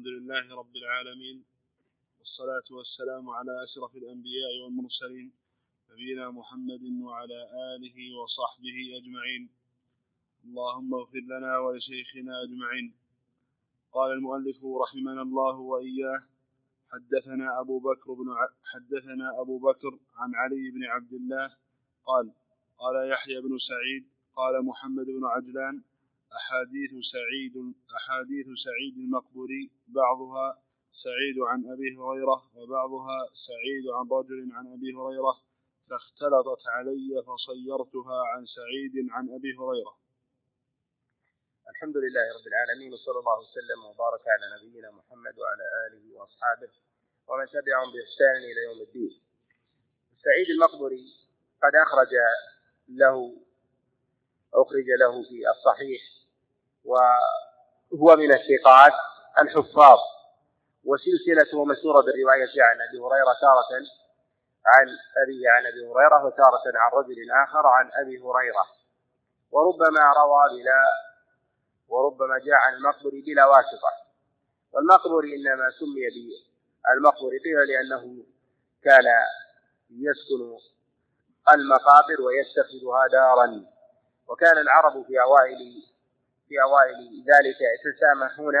الحمد لله رب العالمين، والصلاة والسلام على أشرف الأنبياء والمرسلين نبينا محمد وعلى آله وصحبه أجمعين. اللهم اغفر لنا ولشيخنا أجمعين. قال المؤلف رحمنا الله وإياه: حدثنا أبو بكر عن علي بن عبد الله قال: قال يحيى بن سعيد قال محمد بن عجلان: أحاديث سعيد المقبوري بعضها سعيد عن أبي هريرة وبعضها سعيد عن رجل عن أبي هريرة، فاختلطت علي فصيرتها عن سعيد عن أبي هريرة. الحمد لله رب العالمين، وصلى الله وسلم وبارك على نبينا محمد وعلى آله وأصحابه ومن تبعهم بإحسان إلى يوم الدين. سعيد المقبوري قد أخرج له في الصحيح، وهو من الثقات الحفاظ، وسلسلته مسورة بالرواية عن أبي هريرة تارة عن أبيه عن أبي هريرة، وتارة عن رجل آخر عن أبي هريرة، وربما جاء عن المقبري بلا واسطة. والمقبري إنما سمي بالمقبري قيل لأنه كان يسكن المقابر ويتخذها داراً، وكان العرب في أوائل ذلك يتسامحون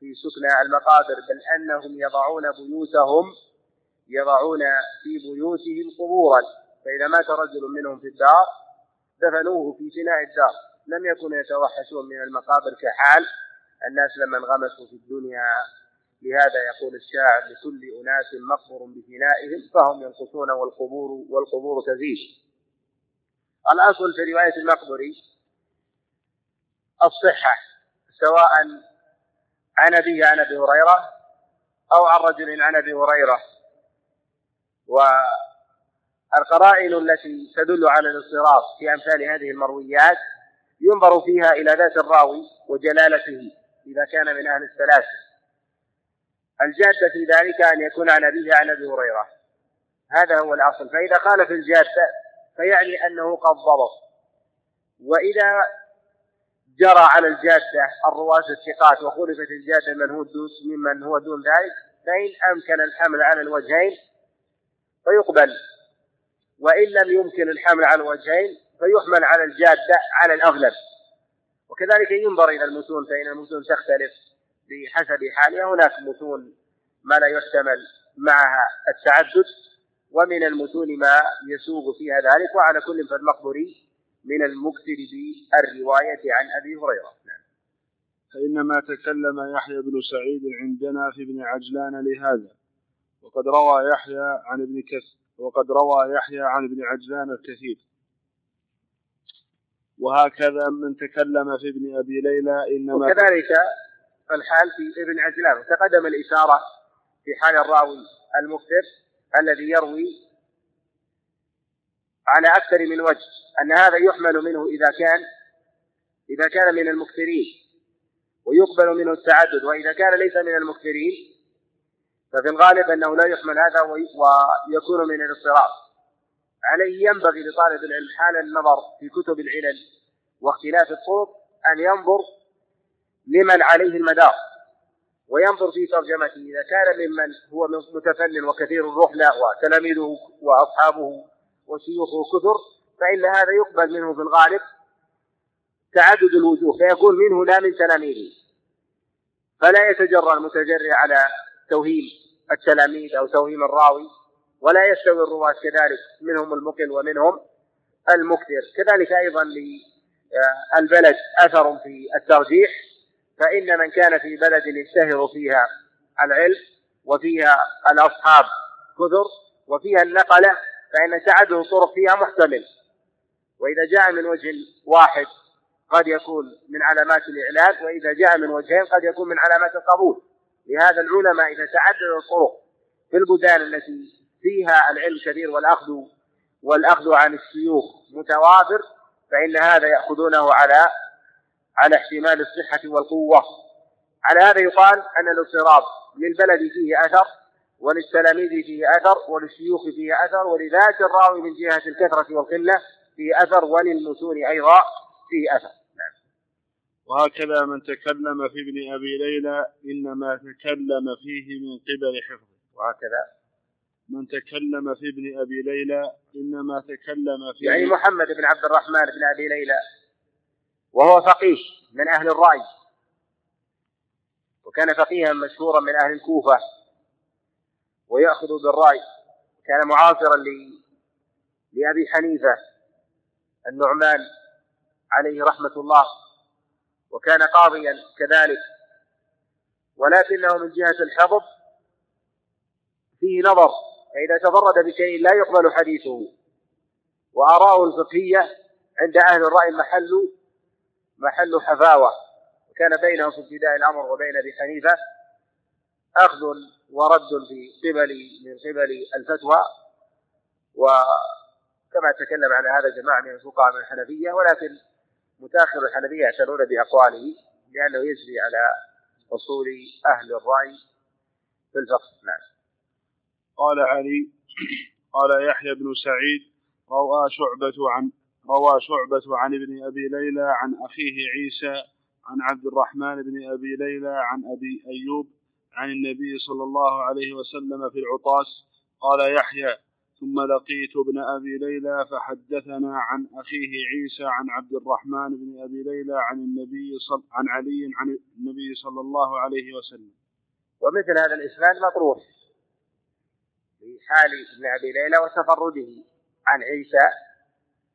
في سكن المقابر، بل أنهم يضعون في بيوتهم قبورا، فإذا مات رجل منهم في الدار دفنوه في فناء الدار، لم يكونوا يتوحشون من المقابر كحال الناس لما انغمسوا في الدنيا. لهذا يقول الشاعر: لكل أناس مقبر بفنائهم فهم ينقصون والقبور تزيد. الأصل في رواية المقبري الصحة، سواء عن أبيه عن أبي هريرة أو عن رجل عن أبي هريرة، والقرائن التي تدل على الاضطراب في أمثال هذه المرويات ينظر فيها إلى ذات الراوي وجلالته إذا كان من أهل الثلاثة. الجادة في ذلك أن يكون عن أبيه عن أبي هريرة، هذا هو الأصل. فإذا خالف الجادة فيعني أنه قد ضبط، وإذا جرى على الجادة الرواة الثقات وخلفت الجادة ممن هو دون ذلك، فإن أمكن الحمل على الوجهين فيقبل، وإن لم يمكن الحمل على الوجهين فيحمل على الجادة على الأغلب. وكذلك ينظر إلى المتون، فإن المتون تختلف بحسب حالها، هناك متون ما لا يحتمل معها التعدد، ومن المتون ما يسوغ فيها ذلك. وعلى كل فالمقبري من المكثر بالرواية عن أبي هريرة. فإنما تكلم يحيى بن سعيد عندنا في ابن عجلان لهذا، وقد روى يحيى عن ابن عجلان الكثير. وهكذا من تكلم في ابن أبي ليلى إنما، وكذلك الحال في ابن عجلان. تقدم الإشارة في حال الراوي المكثر الذي يروي على أكثر من وجه أن هذا يحمل منه إذا كان من المكثرين ويقبل منه التعدد، وإذا كان ليس من المكثرين ففي الغالب أنه لا يحمل هذا ويكون من الاضطراب. عليه ينبغي لطالب العلم حال النظر في كتب العلل واختلاف الطرق أن ينظر لمن عليه المدار، وينظر في ترجمته إذا كان ممن هو متفنن وكثير الرحلة وتلاميذه وأصحابه وشيوخه كثر، فإن هذا يقبل منه في الغالب تعدد الوجوه، فيكون منه لا من تلاميذه، فلا يتجرأ المتجرئ على توهيم التلاميذ أو توهيم الراوي، ولا يستوي الرواة كذلك، منهم المقل ومنهم المكثر. كذلك أيضا للبلد أثر في الترجيح، فإن من كان في بلد يشتهر فيها العلم وفيها الأصحاب كثر وفيها النقلة، فإن تعدد الطرق فيها محتمل، وإذا جاء من وجه واحد قد يكون من علامات الإعلان، وإذا جاء من وجهين قد يكون من علامات القبول. لهذا العلماء إذا تعدد الطرق في البلدان التي فيها العلم كثير والأخذ عن الشيوخ متوافر، فإن هذا يأخذونه على احتمال الصحة والقوة. على هذا يقال أن الاضطراب للبلد فيه أثر، وللتلاميذ فيه أثر، وللشيوخ فيه أثر، ولذات الراوي من جهة الكثرة والقلة فيه أثر، وللمتون أيضا فيه أثر. وهكذا من تكلم في ابن أبي ليلى إنما تكلم فيه من قبل حفظه. وهكذا من تكلم في ابن أبي ليلى إنما تكلم فيه، يعني محمد بن عبد الرحمن بن أبي ليلى وهو فقيه من أهل الرأي، وكان فقيها مشهورا من أهل الكوفة ويأخذ بالرأي، كان معاصرا لأبي حنيفة النعمان عليه رحمة الله، وكان قاضيا كذلك، ولكنه من جهة الحفظ فيه نظر، فإذا تفرد بشيء لا يقبل حديثه، وآراءه الفقهية عند أهل الرأي محل حفاوة، وكان بينهم في ابتداء الأمر وبين أبي حنيفة أخذ ورد من قبل الفتوى، وكما تكلم عن هذا جماعة من الفقهاء من الحنفية، ولكن متأخر الحنفية يعتنون بأقواله لأنه يجري على أصول أهل الرأي في الفقه. قال علي قال يحيى بن سعيد روى شعبة عن ابن أبي ليلى عن أخيه عيسى عن عبد الرحمن بن أبي ليلى عن أبي أيوب عن النبي صلى الله عليه وسلم في العطاس قال يحيى ثم لقيت ابن أبي ليلى فحدثنا عن أخيه عيسى عن عبد الرحمن بن أبي ليلى عن علي عن النبي صلى الله عليه وسلم. ومثل هذا الإسناد مطروح في حال ابن أبي ليلى وتفرده عن عيسى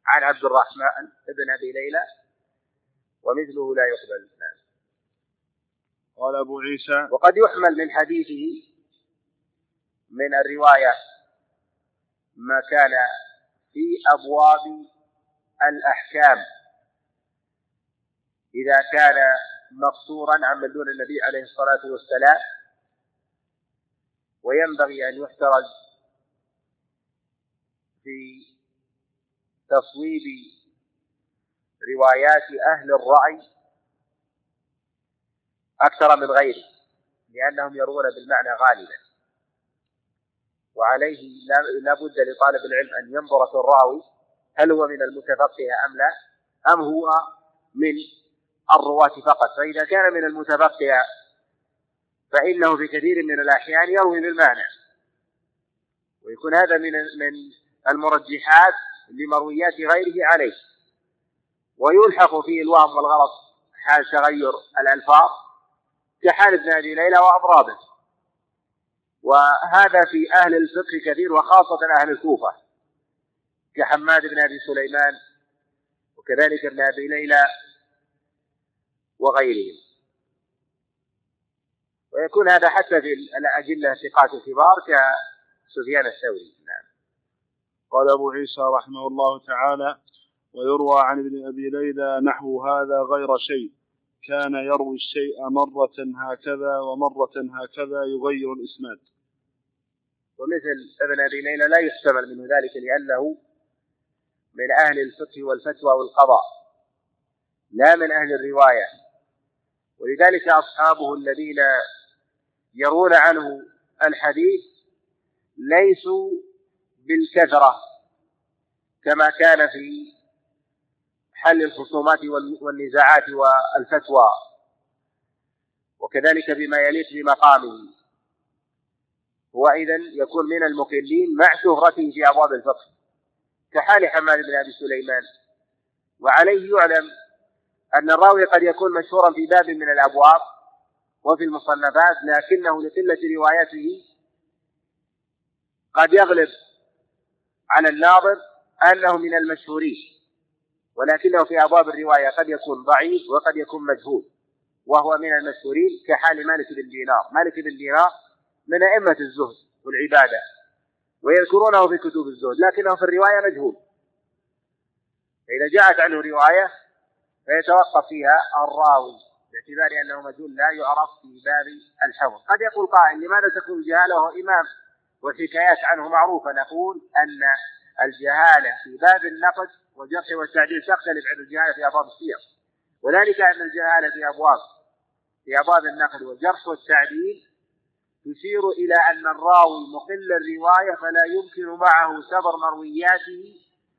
عن عبد الرحمن بن أبي ليلى، ومثله لا يقبل. قال أبو عيسى وقد يحمل من حديثه من الرواية ما كان في أبواب الأحكام إذا كان مقصورا عن مدلول النبي عليه الصلاة والسلام، وينبغي أن يحترز في تصويب روايات أهل الرأي أكثر من غيره، لأنهم يرون بالمعنى غالبا، وعليه لا بد لطالب العلم أن ينظر في الراوي هل هو من المتفقه أم لا، أم هو من الرواة فقط. فإذا كان من المتفقه فإنه في كثير من الأحيان يروي بالمعنى، ويكون هذا من المرجحات لمرويات غيره عليه، ويلحق فيه الوهم والغلط حال تغير الألفاظ كحال ابن أبي ليلى وأضرابه. وهذا في أهل الفقه كثير، وخاصة أهل الكوفة كحماد بن أبي سليمان وكذلك ابن أبي ليلى وغيرهم، ويكون هذا حتى في الأجلة الثقات الكبار كسفيان الثوري. قال أبو عيسى رحمه الله تعالى ويروى عن ابن أبي ليلى نحو هذا غير شيء، كان يروي الشيء مرة هكذا ومرة هكذا يغير الإسناد. ومثل ابن أبي ليلى لا يحتمل منه ذلك، لأنه من أهل الفقه والفتوى والقضاء لا من أهل الرواية، ولذلك أصحابه الذين يرون عنه الحديث ليسوا بالكثرة كما كان في حل الخصومات والنزاعات والفتوى، وكذلك بما يليق بمقامه، وإذن يكون من المقلين مع شهرته في أبواب الفقه كحال حماد بن أبي سليمان. وعليه يعلم أن الراوي قد يكون مشهورا في باب من الأبواب وفي المصنفات، لكنه لقلة روايته قد يغلب على الناظر أنه من المشهورين، ولكنه في أبواب الرواية قد يكون ضعيف وقد يكون مجهول وهو من المشهورين كحال مالك بن دينار. مالك بن دينار من أئمة الزهد والعبادة ويذكرونه في كتب الزهد، لكنه في الرواية مجهول، فإذا جاءت عنه رواية فيتوقف فيها الراوي باعتبار أنه مجهول لا يعرف في باب الحفظ. قد يقول قائل لماذا تكون جهاله وهو إمام والحكايات عنه معروفة؟ نقول أن الجهالة في باب النقد والجرح والتعديل تختلف عن الجهالة في أبواب السير، وذلك أن الجهالة في أبواب النقد والجرح والتعديل تشير إلى أن الراوي مقل الرواية، فلا يمكن معه سبر مروياته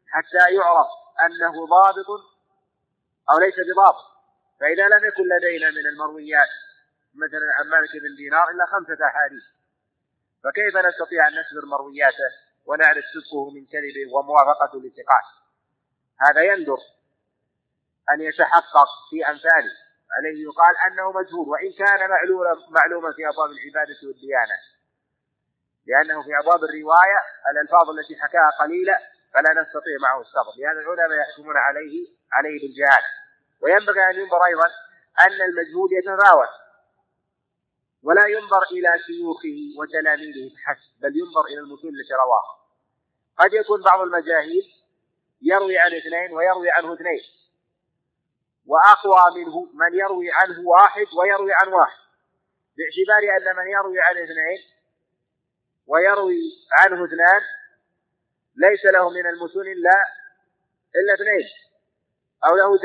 حتى يعرف أنه ضابط أو ليس بضابط، فإذا لم يكن لدينا من المرويات مثلا عن مالك بن دينار إلا 5 أحاديث، فكيف نستطيع أن نسبر مروياته ونعرف صدقه من كذبه وموافقته للثقات؟ هذا يندر أن يتحقق في أمثاله، عليه يقال أنه مجهول وإن كان معلوما في أبواب العبادة والديانة، لأنه في أبواب الرواية الألفاظ التي حكاها قليلة فلا نستطيع معه الصبر، لأن العلماء يحكمون عليه بالجهالة. وينبغي أن ينظر أيضا أن المجهول يتراوح، ولا ينظر إلى شيوخه وتلاميذه فحسب، بل ينظر إلى المتون التي رواها. قد يكون بعض المجاهيل يروي عن 2 ويروي عنه 2، وأقوى منه من يروي عنه 1 ويروي عن 1، باعتبار أن من يروي عن 2 ويروي عنه 2 ليس له من المتون إلا 2 أو له 3،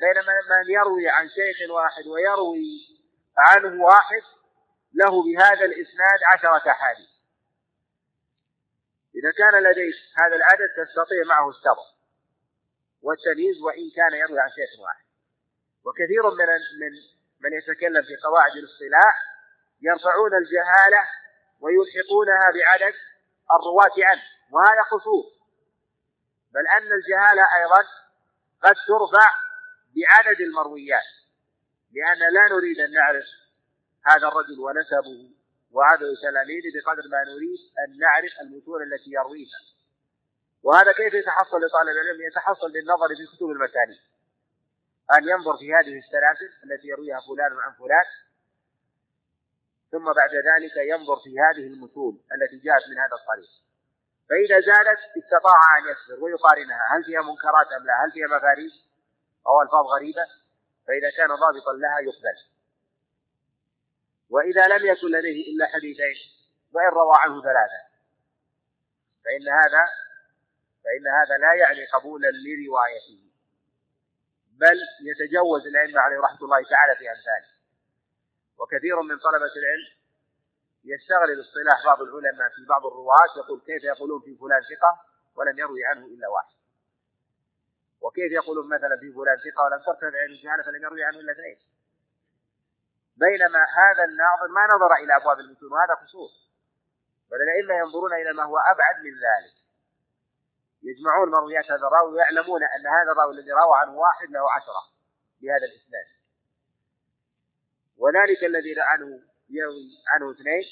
بينما من يروي عن شيخ 1 ويروي عنه 1 له بهذا الإسناد 10 أحاديث. إذا كان لديك هذا العدد تستطيع معه الصبر والتمييز وإن كان يروي عن شيخ 1. وكثير من يتكلم في قواعد الاصطلاح يرفعون الجهالة ويلحقونها بعدد الرواة عنه، وهذا قصور، بل أن الجهالة أيضا قد ترفع بعدد المرويات، لأن لا نريد أن نعرف هذا الرجل ونسبه وعدد تلاميذه بقدر ما نريد أن نعرف المتون التي يرويها. وهذا كيف يتحصل لطالب العلم؟ يتحصل بالنظر في كتب المتانيث، أن ينظر في هذه السلاسل التي يرويها فلان عن فلان، ثم بعد ذلك ينظر في هذه المتون التي جاءت من هذا الطريق، فإذا زالت استطاع أن يسير ويقارنها، هل فيها منكرات أم لا، هل فيها مفاريد أو ألفاظ غريبة، فإذا كان ضابطا لها يقبل. وإذا لم يكن لديه إلا حديثين وإن روى عنه 3 فإن هذا لا يعني قبولا لروايته، بل يتجوز الأئمة عليه رحمة الله تعالى في أمثاله. وكثير من طلبة العلم يستغل اصطلاح بعض العلماء في بعض الرواة، يقول كيف يقولون في فلان ثقة ولم يروي عنه إلا 1، وكيف يقولون مثلا في فلان ثقة ولم ترتفع الجهالة فلم يروي عنه إلا 2، بينما هذا الناظر ما نظر إلى أبواب المتون، وهذا قصور، بل الأئمة ينظرون إلى ما هو أبعد من ذلك، يجمعون مرويات هذا الراوي ويعلمون أن هذا الراوي الذي روى عنه 1 له 10 بهذا الإسناد، وذلك الذي يروي عنه 2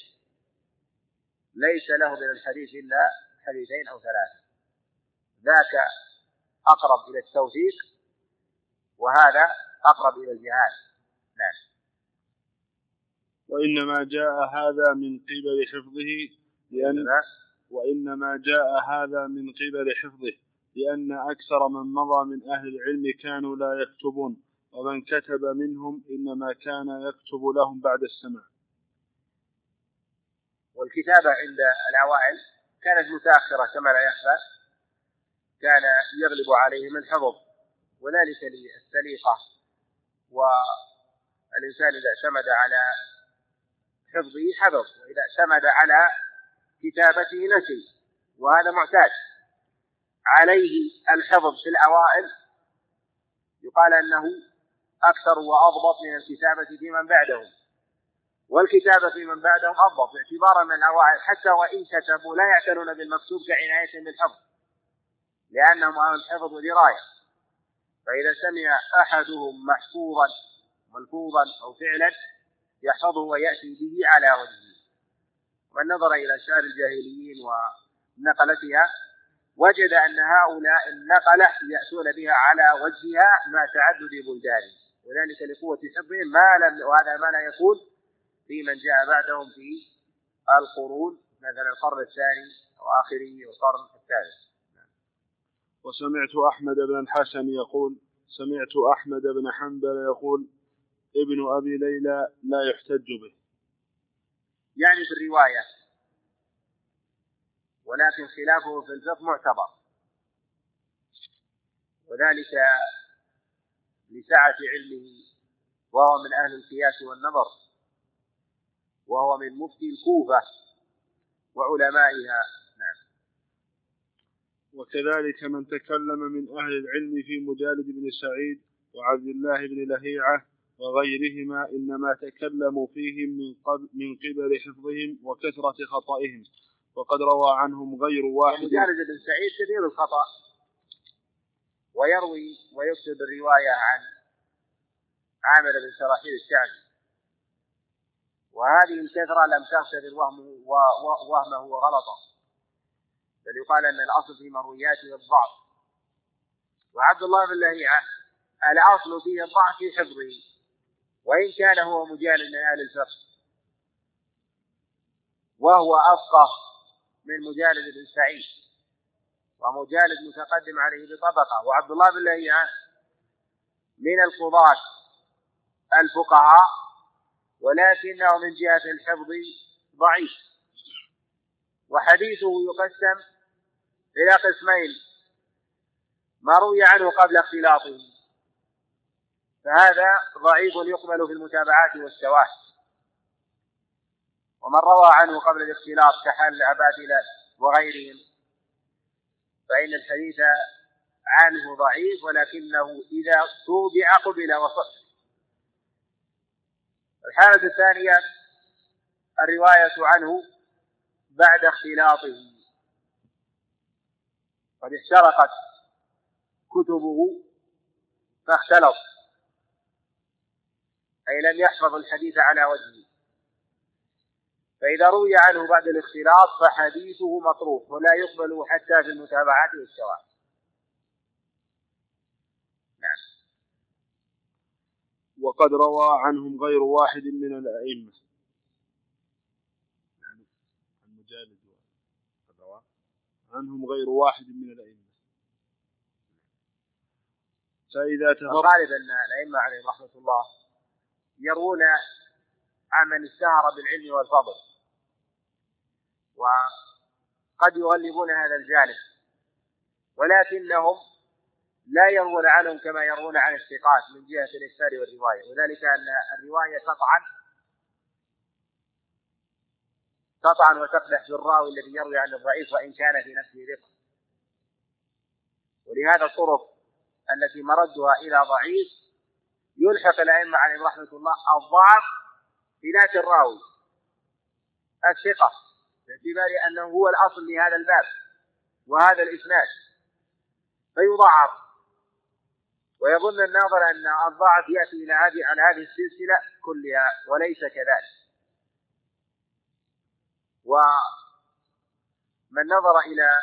ليس له من الحديث إلا 2 أو 3، ذاك أقرب إلى التوثيق وهذا أقرب إلى الجهاد. نعم. وإنما جاء هذا من قبل حفظه، لأن أكثر من مضى من أهل العلم كانوا لا يكتبون، ومن كتب منهم إنما كان يكتب لهم بعد السماع. والكتابة عند الأوائل كانت متأخرة كما لا يخفى، كان يغلب عليهم الحفظ، وذلك للسليقة، والإنسان إذا اعتمد على حفظه حفظ، وإذا اعتمد على كتابته نسي، وهذا معتاد عليه الحفظ في الأوائل، يقال أنه أكثر وأضبط من الكتابة في من بعدهم، والكتابة في من بعدهم أضبط، باعتبار أن الأوائل حتى وإن كتبوا لا يعتنون بالمكتوب كعناية بالحفظ، لأنهم أهل الحفظ ودراية، فإذا سمع أحدهم محفوظا ملفوظا أو فعلا يحفظه ويأتي به على وجهه. والنظر إلى أشعار الجاهليين ونقلتها وجد أن هؤلاء النقلة يأتون بها على وجهها مع تعدد بلدانهم، وذلك لقوة حفظهم، وهذا ما لا يكون في من جاء بعدهم في القرون، مثلا القرن الثاني وآخره والقرن الثالث. وسمعت أحمد بن الحسن يقول: سمعت أحمد بن حنبل يقول: ابن أبي ليلى لا يحتج به، يعني في الرواية، ولكن خلافه في الفقه معتبر، وذلك لسعة علمه، وهو من أهل القياس والنظر، وهو من مفتي الكوفة وعلمائها. نعم. وكذلك من تكلم من أهل العلم في مجالد بن سعيد وعبد الله بن لهيعة وغيرهما إنما تكلموا فيهم من قبل حفظهم وكثرة خطئهم، وقد روى عنهم غير واحد. مجالد بن سعيد كثير الخطأ ويروي ويكتب الرواية عن عامر بن سراحيل الشعبي، وهذه الكثرة لم تغتر وهمه وغلطه، بل يقال أن الأصل في مروياته الضعف، وعبد الله بن لهيعة الأصل فيه الضعف في حفظه وإن كان هو مجال من أهل الفقه، وهو أفقه من مجالد بن سعيد، ومجالد متقدم عليه بطبقة، وعبد الله بن لهيعة من القضاة الفقهاء ولكنه من جهة الحفظ ضعيف، وحديثه يقسم إلى قسمين: ما روي عنه قبل اختلاطه فهذا ضعيف يقبل في المتابعات والشواهد، ومن روى عنه قبل الاختلاط كحال العبادلة وغيرهم فإن الحديث عنه ضعيف ولكنه إذا توبع قبل وصح. الحالة الثانية الرواية عنه بعد اختلاطه، قد احترقت كتبه فاختلط، أي لم يحفظ الحديث على وجهه، فإذا روي عنه بعد الاختلاط فحديثه مطروح ولا يقبل حتى في المتابعات والشواهد. وقد روى عنهم غير واحد من الأئمة. يعني المجالد روى عنهم غير واحد من الأئمة. فإذا غالبا الأئمة عليهم رحمة الله يرون عمن اشتهر بالعلم والفضل، وقد يغلبون هذا الجانب، ولكنهم لا يرون عنهم كما يرون عن الثقات من جهة الإكثار والرواية، وذلك أن الرواية قطعا وتقدح في الراوي الذي يروي عن الضعيف وإن كان في نفسه ثقة، ولهذا الطرق التي مردها إلى ضعيف يلحق الأئمة عليهم رحمة الله الضعف في ذات الراوي الثقة باعتبار أنه هو الأصل لهذا الباب وهذا الإسناد، فيضعف ويظن الناظر أن الضعف يأتي عن هذه السلسلة كلها، وليس كذلك. ومن نظر إلى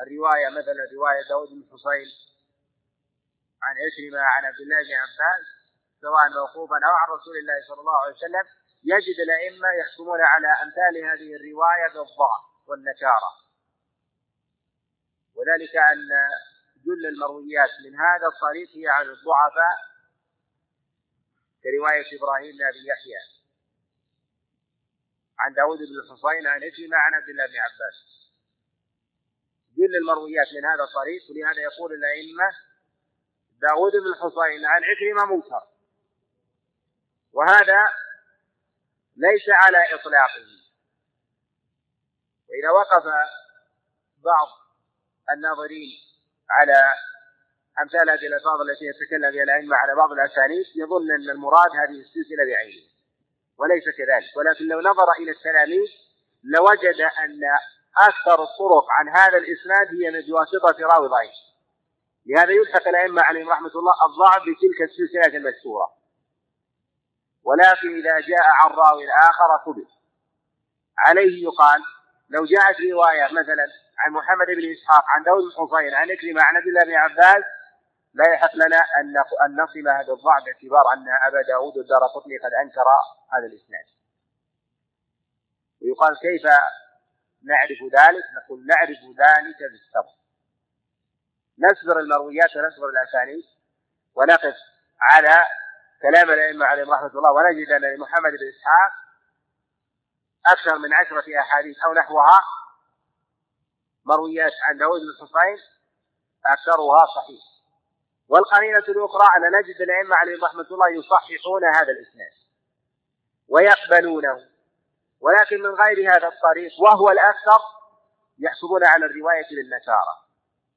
الرواية مثلا رواية داود بن حصين عن عكرمة عن عبد الله بن عباس سواء موقوفا أو عن رسول الله صلى الله عليه وسلم يجد الأئمة يحكمون على أمثال هذه الرواية بالضعف والنكارة، وذلك أن جل المرويات من هذا الطريق هي عن الضعفاء كرواية إبراهيم بن يحيى عن داود بن حصين عن عكرمة عن عبد الله بن عباس، جل المرويات من هذا الطريق، ولهذا يقول الأئمة داود بن حصين عن عكرمة منكر، وهذا ليس على إطلاقه. وإذا وقف بعض الناظرين على أمثال هذه الألفاظ التي يتكلم بها الأئمة على بعض الأسانيد يظن أن المراد هذه السلسلة بعينها، وليس كذلك، ولكن لو نظر إلى التلاميذ لوجد أن أكثر الطرق عن هذا الإسناد هي من بواسطة راوي ضعيف، لهذا يلحق الأئمة عليهم رحمة الله الضعف بتلك السلسلة المشهورة، ولكن إذا جاء عن راوي آخر قبل عليه. يقال لو جاءت رواية مثلا عن محمد بن إسحاق عن داود بن حصين عن عكرمة عن عبد الله بن عباس لا يحق لنا أن نصل هذا الضعف باعتبار أن أبا داود الدارقطني قد أنكر هذا الإسناد. ويقال كيف نعرف ذلك؟ نقول نعرف ذلك بالصبر، نصبر المرويات ونصبر الأسانيد ونقف على كلام الأئمة عليهم رحمة الله، ونجد أن محمد بن إسحاق أكثر من 10 أحاديث أو نحوها مرويات عن داود بن حصين أكثرها صحيح، والقرينة الأخرى أن نجد الأئمة عليهم رحمة الله يصححون هذا الإسناد ويقبلونه، ولكن من غير هذا الطريق وهو الأكثر يحسبون على الرواية للنكارة.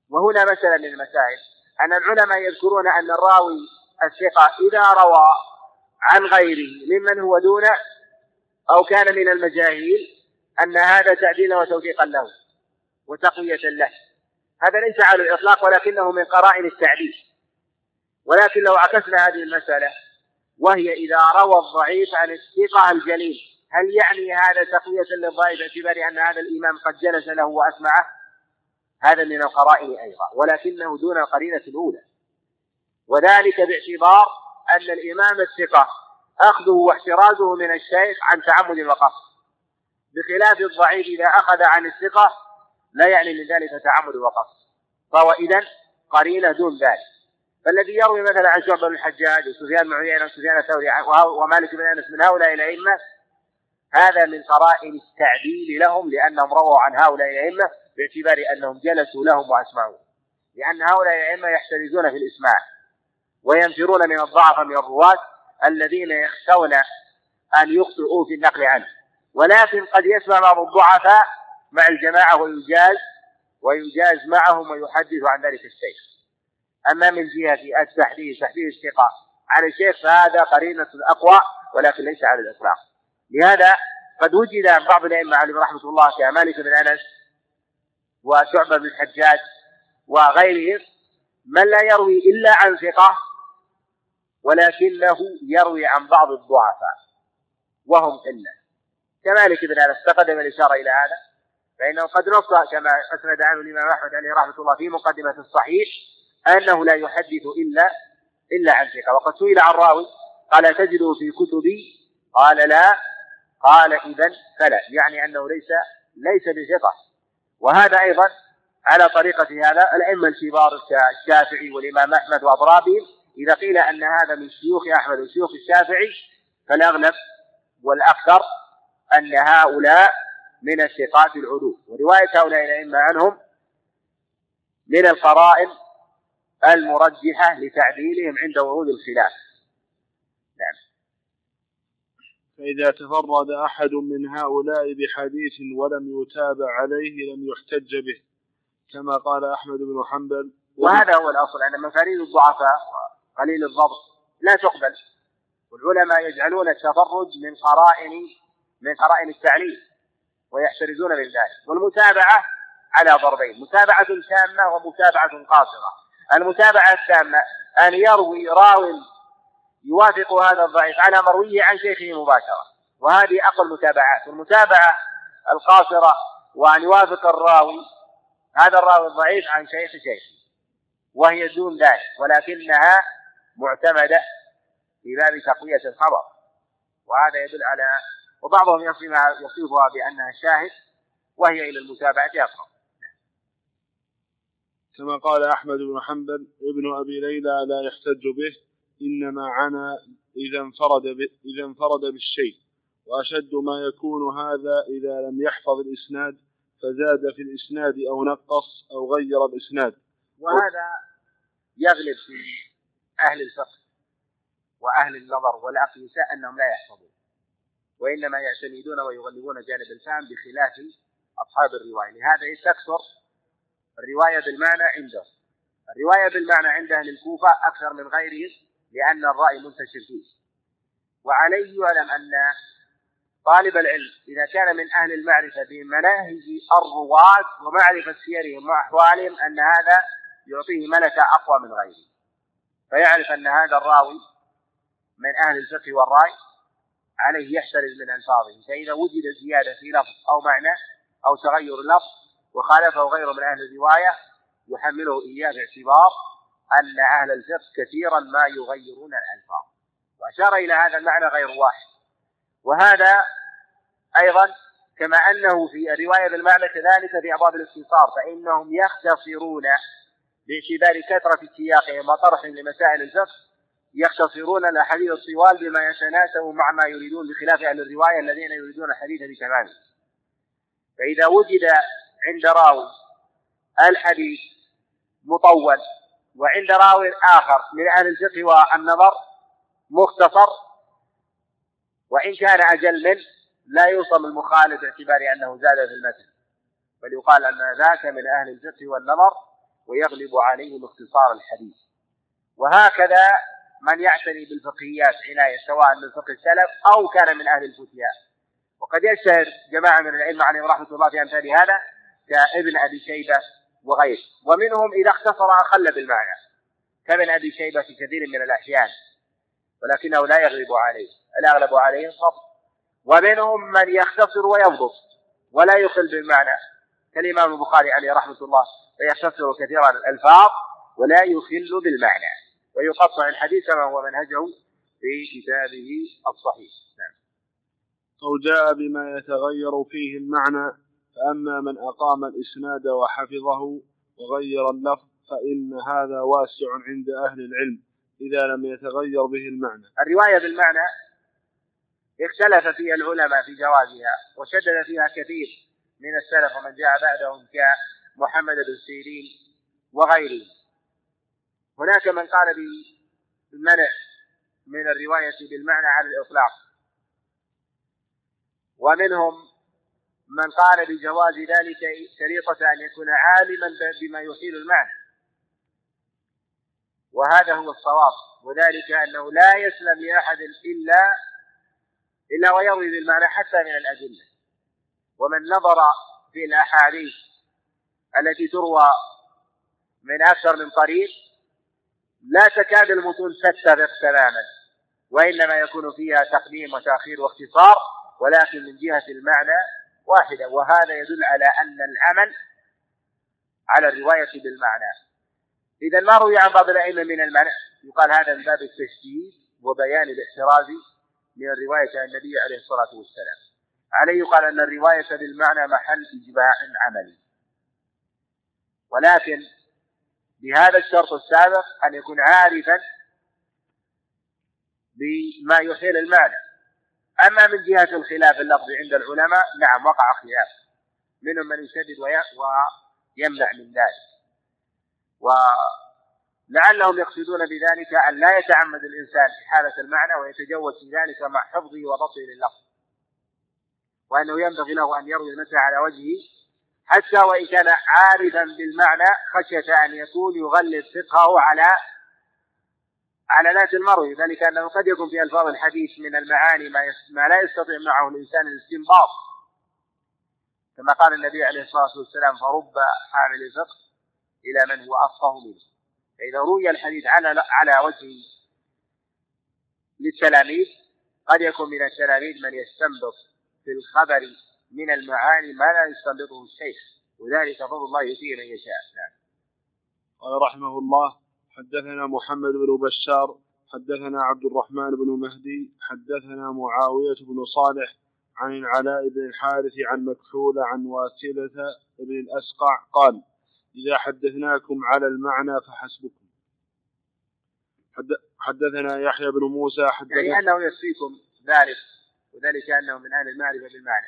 وهنا مثلا من المسائل أن العلماء يذكرون أن الراوي الثقة إذا روى عن غيره ممن هو دونه أو كان من المجاهيل أن هذا تعديلا وتوثيقا له وتقوية له. هذا ليس على الإطلاق ولكنه من قرائن التعديل. ولكن لو عكسنا هذه المسألة وهي إذا روى الضعيف عن الثقة الجليل، هل يعني هذا تقوية للضعيف باعتبار أن هذا الإمام قد جلس له وأسمعه؟ هذا من القرائن أيضا، ولكنه دون القرينة الأولى، وذلك باعتبار أن الإمام الثقة أخذه واحترازه من الشيخ عن تعمد وقصد، بخلاف الضعيف إذا أخذ عن الثقة لا يعني من ذلك تعمد وقصد، فهو إذن قرينة دون ذلك. فالذي يروي مثلا عن شعبة بن الحجاج وسفيان بن عيينة وسفيان الثوري ومالك بن أنس من هؤلاء الأئمة، هذا من قرائن التعديل لهم، لأنهم رووا عن هؤلاء الأئمة باعتبار أنهم جلسوا لهم وأسمعوا، لأن هؤلاء الأئمة يحترزون في الإسماع وينفرون من الضعف من الرواة الذين يخشون أن يخطئوا في النقل عنه. ولكن قد يسمع بعض الضعفاء مع الجماعة ويجاز معهم ويحدث عن ذلك الشيخ. أما من جهة التحديث تحديث الثقة على الشيخ فهذا قرينة أقوى، ولكن ليس على الإطلاق. لهذا قد وجد بعض الأئمة عليهم رحمة الله كمالك بن أنس وشعبة بن الحجاج وغيرهم من لا يروي إلا عن ثقة ولكنه يروي عن بعض الضعفاء وهم قلة، كمالك بن أنس تقدم الإشارة إلى هذا، فإنه قد نص كما أسند عنه الإمام أحمد عليه رحمة الله في مقدمة الصحيح أنه لا يحدث إلا عن ثقة. وقد سئل عن راوي قال تجده في كتبي، قال لا، قال إذن فلا، يعني أنه ليس بثقة. وهذا أيضا على طريقة هذا الأئمة الكبار الشافعي والإمام أحمد وأضرابهم، إذا قيل أن هذا من شيوخ أحمد وشيوخ الشافعي فالأغلب والأكثر أن هؤلاء من الثقات العدو، ورواية هؤلاء الأئمة عنهم من القرائن المرجحة لتعديلهم عند ورود الخلاف. نعم. فإذا تفرد أحد من هؤلاء بحديث ولم يتابع عليه لم يحتج به، كما قال أحمد بن حنبل. وهذا هو الأصل، أن مفاريد الضعفاء قليل الضبط لا تقبل، والعلماء يجعلون التفرد من قرائن التعليل ويحترزون من ذلك. والمتابعة على ضربين، متابعة تامة ومتابعة قاصرة. المتابعة التامة أن يروي راو يوافق هذا الضعيف على مرويه عن شيخه مباشرة، وهذه أقل متابعات. والمتابعة القاصرة وأن يوافق الراوي هذا الراوي الضعيف عن شيخه، وهي دون ذلك، ولكنها معتمدة في باب تقوية الخبر. وهذا يدل على، وبعضهم يصفها بأنها شاهد، وهي إلى المتابعة أقرب، كما قال أحمد بن حنبل ابن أبي ليلى لا يحتج به، إنما عنا إذا انفرد بالشيء. وأشد ما يكون هذا إذا لم يحفظ الإسناد، فزاد في الإسناد أو نقص أو غير الإسناد. وهذا يغلب في أهل الفقه وأهل النظر والأقيسة أنهم لا يحفظون، وإنما يعتمدون ويغلبون جانب الفهم، بخلاف أصحاب الرواية. لهذا تكثر الرواية بالمعنى عنده، الرواية بالمعنى عند أهل الكوفة أكثر من غيره، لأن الرأي منتشر فيه. وعليه يعلم أن طالب العلم إذا كان من أهل المعرفة بمناهج الرواة ومعرفة سيرهم وأحوالهم، أن هذا يعطيه ملكة أقوى من غيره، فيعرف أن هذا الراوي من أهل الفقه والرأي، عليه يحترز من ألفاظه، فإذا وجد زيادة في لفظ أو معنى أو تغير لفظ وخالفه غيره من أهل الرواية، يحمله إياه باعتبار أن أهل الفقه كثيرا ما يغيرون الألفاظ. وأشار إلى هذا المعنى غير واحد. وهذا أيضا كما أنه في الرواية بالمعنى كذلك في أبواب الاختصار، فإنهم يختصرون باعتبار كثرة سياقهم وطرحهم لمسائل الفقه، يختصرون الحديث الطوال بما يتناسب مع ما يريدون، بخلاف أهل الرواية الذين يريدون الحديث بكماله. فإذا وجد عند راوي الحديث مطول وعند راوي آخر من أهل الفقه والنظر مختصر، وإن كان أجل منه لا يوصم المخالف باعتبار أنه زاد في المتن، بل يقال أن ذاك من أهل الفقه والنظر ويغلب عليهم اختصار الحديث. وهكذا من يعتني بالفقهيات عناية سواء من فقه السلف أو كان من أهل الفتيا. وقد يشتهر جماعة من العلم عليهم رحمة الله في أمثال هذا كابن أبي شيبة وغيره، ومنهم إذا اختصر أخل بالمعنى كابن أبي شيبة في كثير من الأحيان، ولكنه لا يغلب عليه الأغلب عليه الصبر. ومنهم من يختصر ويضبط ولا يخل بالمعنى كالإمام البخاري عليه رحمة الله، فيختصر كثيرا الألفاظ ولا يخل بالمعنى ويقطع الحديث كما هو منهجه في كتابه الصحيح. أو جاء بما يتغير فيه المعنى، فأما من أقام الإسناد وحفظه وغير اللفظ فإن هذا واسع عند أهل العلم إذا لم يتغير به المعنى. الرواية بالمعنى اختلف فيها العلماء في جوازها، وشدد فيها كثير من السلف ومن جاء بعدهم كمحمد بن سيرين وغيره. هناك من قال بالمنع من الرواية بالمعنى على الإطلاق، ومنهم من قال بجواز ذلك شريطة أن يكون عالما بما يحيل المعنى، وهذا هو الصواب، وذلك أنه لا يسلم لأحد إلا ويروي بالمعنى حتى من الأدلة. ومن نظر في الأحاديث التي تروى من أكثر من طريق لا تكاد المتون تتفق تماما، وإنما يكون فيها تقديم وتأخير واختصار، ولكن من جهة المعنى واحدة. وهذا يدل على أن العمل على الرواية بالمعنى. إذا ما روي عن بعض الأئمة من المعنى يقال هذا من باب التشديد وبيان الاحتراز من الرواية عن النبي عليه الصلاة والسلام. عليه قال أن الرواية بالمعنى محل إجماع عملي، ولكن بهذا الشرط السابق أن يكون عارفا بما يحيل المعنى. أما من جهة الخلاف اللفظي عند العلماء نعم وقع خلاف، منهم من يشدد ويمنع من ذلك، ولعلهم يقصدون بذلك أن لا يتعمد الإنسان في حالة المعنى ويتجوز في ذلك مع حفظه وبصره لللفظ، وأنه ينبغي له أن يروي المسألة على وجهه حتى وإن كان عارضا بالمعنى، خشية أن يكون يغلب فقهه على ناس المروي، ذلك أنه قد يكون في ألفاظ الحديث من المعاني ما لا يستطيع معه الإنسان الاستنباط، كما قال النبي عليه الصلاة والسلام فرب حامل الفقه إلى من هو أفقه منه. فإذا روي الحديث على وجه للتلاميذ قد يكون من التلاميذ من يستنبط في الخبر من المعاني ما لا يستنبطه الشيخ، وذلك فضل الله يؤتيه من يشاء. قال رحمه الله: حدثنا محمد بن بشار، حدثنا عبد الرحمن بن مهدي، حدثنا معاوية بن صالح عن العلاء بن الحارث عن مكحول عن واسلة بن الأسقع قال: إذا حدثناكم على المعنى فحسبكم. حدثنا يحيى بن موسى، يعني أنه يسفيكم ذلك، وذلك أنه من أهل المعرفة بالمعنى،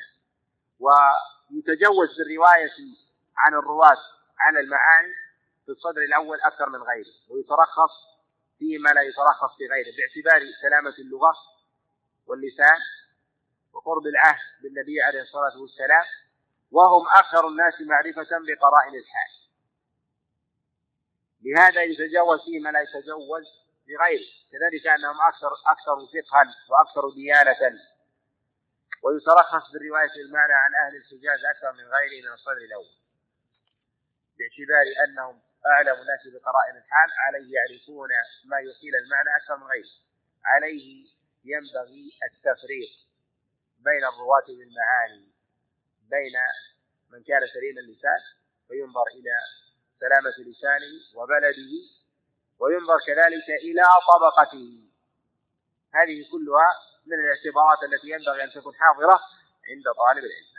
ويتجوز بالرواية عن الرواة على المعاني في الصدر الأول أكثر من غيره، ويترخص فيما لا يترخص في غيره باعتبار سلامة اللغة واللسان وقرب العهد بالنبي عليه الصلاة والسلام، وهم أكثر الناس معرفة بقرائن الحال، لهذا يتجوز فيما لا يتجوز بغيره، كذلك أنهم أكثر فقها وأكثر ديانة، ويترخص بالرواية المعنى عن أهل الحجاز أكثر من غيره من الصدر الأول باعتبار أنهم أعلم الناس بقرائن الحال، عليه يعرفون ما يحيل المعنى أكثر من غيره. عليه ينبغي التفريق بين الرواة بالمعاني بين من كان سليم اللسان، وينظر إلى سلامة لسانه وبلده، وينظر كذلك إلى طبقته. هذه كلها من الاعتبارات التي ينبغي أن تكون حاضرة عند طالب العلم.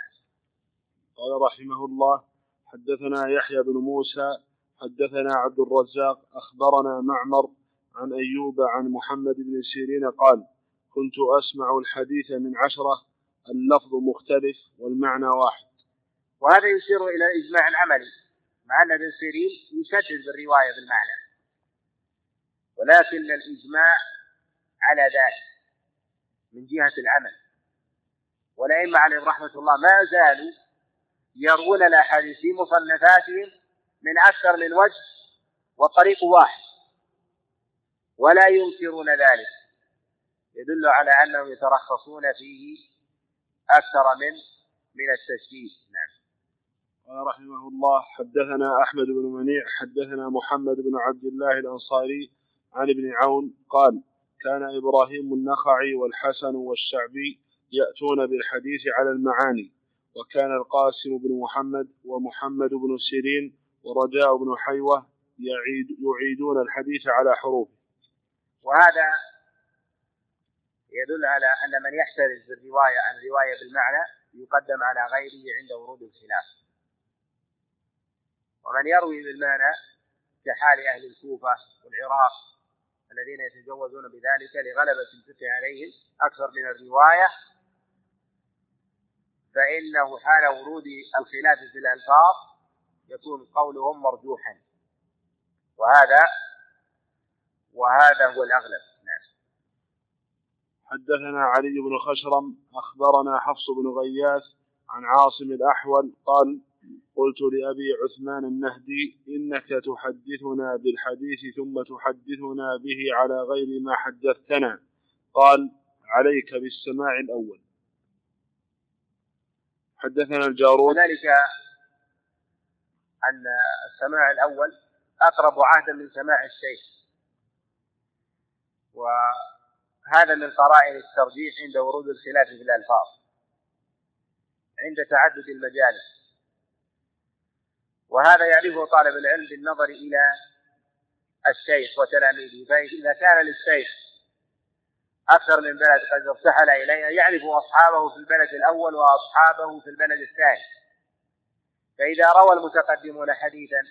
قال رحمه الله: حدثنا يحيى بن موسى، حدثنا عبد الرزاق، أخبرنا معمر عن أيوب عن محمد بن سيرين قال: كنت أسمع الحديث من 10، اللفظ مختلف والمعنى واحد. وهذا يشير إلى الإجماع العملي، مع أن ابن سيرين يشدد بالرواية بالمعنى، ولكن الإجماع على ذلك من جهة العمل. والأئمة عليهم رحمة الله ما زالوا يروون الأحاديث في مصنفاتهم من أكثر من وجه والطريق واحد ولا ينكرون ذلك، يدل على أنهم يترخصون فيه أكثر من التشديد. نعم. قال رحمه الله: حدثنا أحمد بن منيع حدثنا محمد بن عبد الله الأنصاري عن ابن عون قال: كان إبراهيم النخعي والحسن والشعبي يأتون بالحديث على المعاني، وكان القاسم بن محمد ومحمد بن سيرين ورجاء بن حيوة يعيدون الحديث على حروفه. وهذا يدل على أن من يحترز بالرواية عن رواية بالمعنى يقدم على غيره عند ورود الخلاف، ومن يروي بالمعنى كحال أهل الكوفة والعراق الذين يتجوزون بذلك لغلبة الفقه عليهم أكثر من الرواية، فإنه حال ورود الخلاف في الألفاظ يكون قولهم مرجوحا، وهذا هو الأغلب. حدثنا علي بن خشرم أخبرنا حفص بن غياث عن عاصم الأحول قال: قلت لأبي عثمان النهدي: إنك تحدثنا بالحديث ثم تحدثنا به على غير ما حدثتنا. قال: عليك بالسماع الأول. حدثنا الجارود. ذلك أن السماع الأول أقرب عهدا من سماع الشيخ، وهذا من قرائن الترجيح عند ورود الخلاف في الألفاظ عند تعدد المجالس، وهذا يعرفه طالب العلم بالنظر إلى الشيخ وتلاميذه، فإذا كان للشيخ أكثر من بلد قد ارتحل إليها يعرف أصحابه في البلد الأول وأصحابه في البلد الثاني، فإذا روى المتقدمون حديثا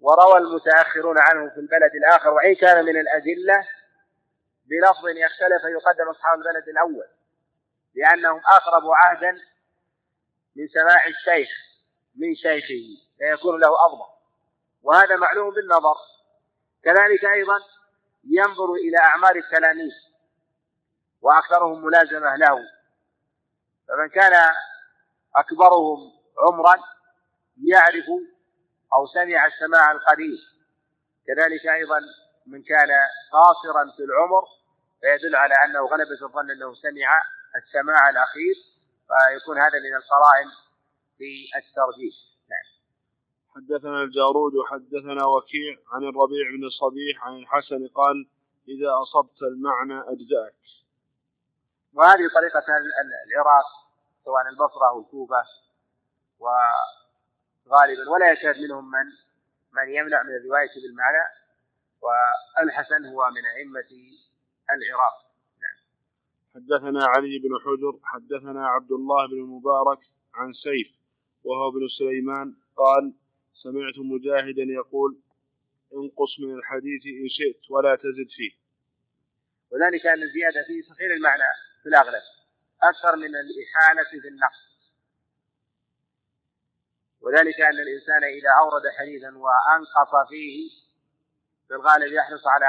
وروى المتأخرون عنه في البلد الآخر وإن كان من الأدلة بلفظ يختلف يقدم أصحاب البلد الأول لأنهم أقرب عهدا من سماع الشيخ من شيخه فيكون له أفضل، وهذا معلوم بالنظر. كذلك أيضا ينظر إلى أعمار التلاميذ وأكثرهم ملازمة له، فمن كان أكبرهم عمرا يعرف أو سمع السماع القديم، كذلك أيضا من كان قاصرا في العمر فيدل على أنه غلبة الظن أنه سمع السماع الأخير، فيكون هذا من القرائن في الترجيح. حدثنا الجارود وحدثنا وكيع عن الربيع بن الصبيح عن الحسن قال: إذا أصبت المعنى أجزأك. وهذه طريقة العراق سواء البصرة والكوفة، وغالبا ولا يشهد منهم من يمنع من الرواية بالمعنى، والحسن هو من أئمة العراق. حدثنا علي بن حجر حدثنا عبد الله بن مبارك عن سيف وهو بن سليمان قال: سمعت مجاهدا يقول: انقص من الحديث إن شئت ولا تزد فيه. وذلك أن الزيادة في صحيح المعنى في الأغلب أكثر من الإحالة في النقص، وذلك أن الإنسان إذا أورد حديثا وأنقص فيه في الغالب يحرص على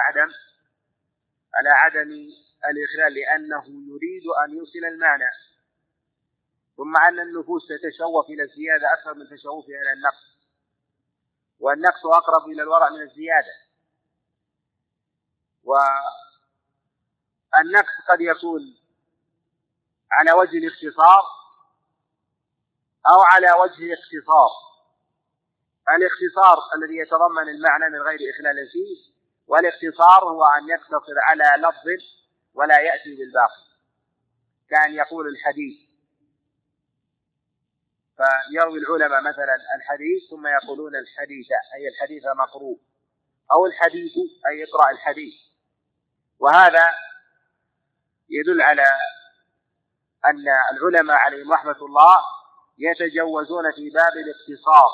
عدم الإخلال لأنه يريد أن يوصل المعنى، ثم أن النفوس تتشوف إلى الزيادة أكثر من تشوفها إلى النقص، والنقص أقرب إلى الورع من الزيادة، والنقص قد يكون على وجه الاختصار أو على وجه اختصار، الاختصار الذي يتضمن المعنى من غير إخلال فيه، والاختصار هو أن يقتصر على لفظ ولا يأتي بالباقي، كان يقول الحديث فيروي العلماء مثلا الحديث ثم يقولون الحديث أي الحديث مقروء، أو الحديث أي اقرأ الحديث، وهذا يدل على أن العلماء عليهم رحمة الله يتجوزون في باب الاختصار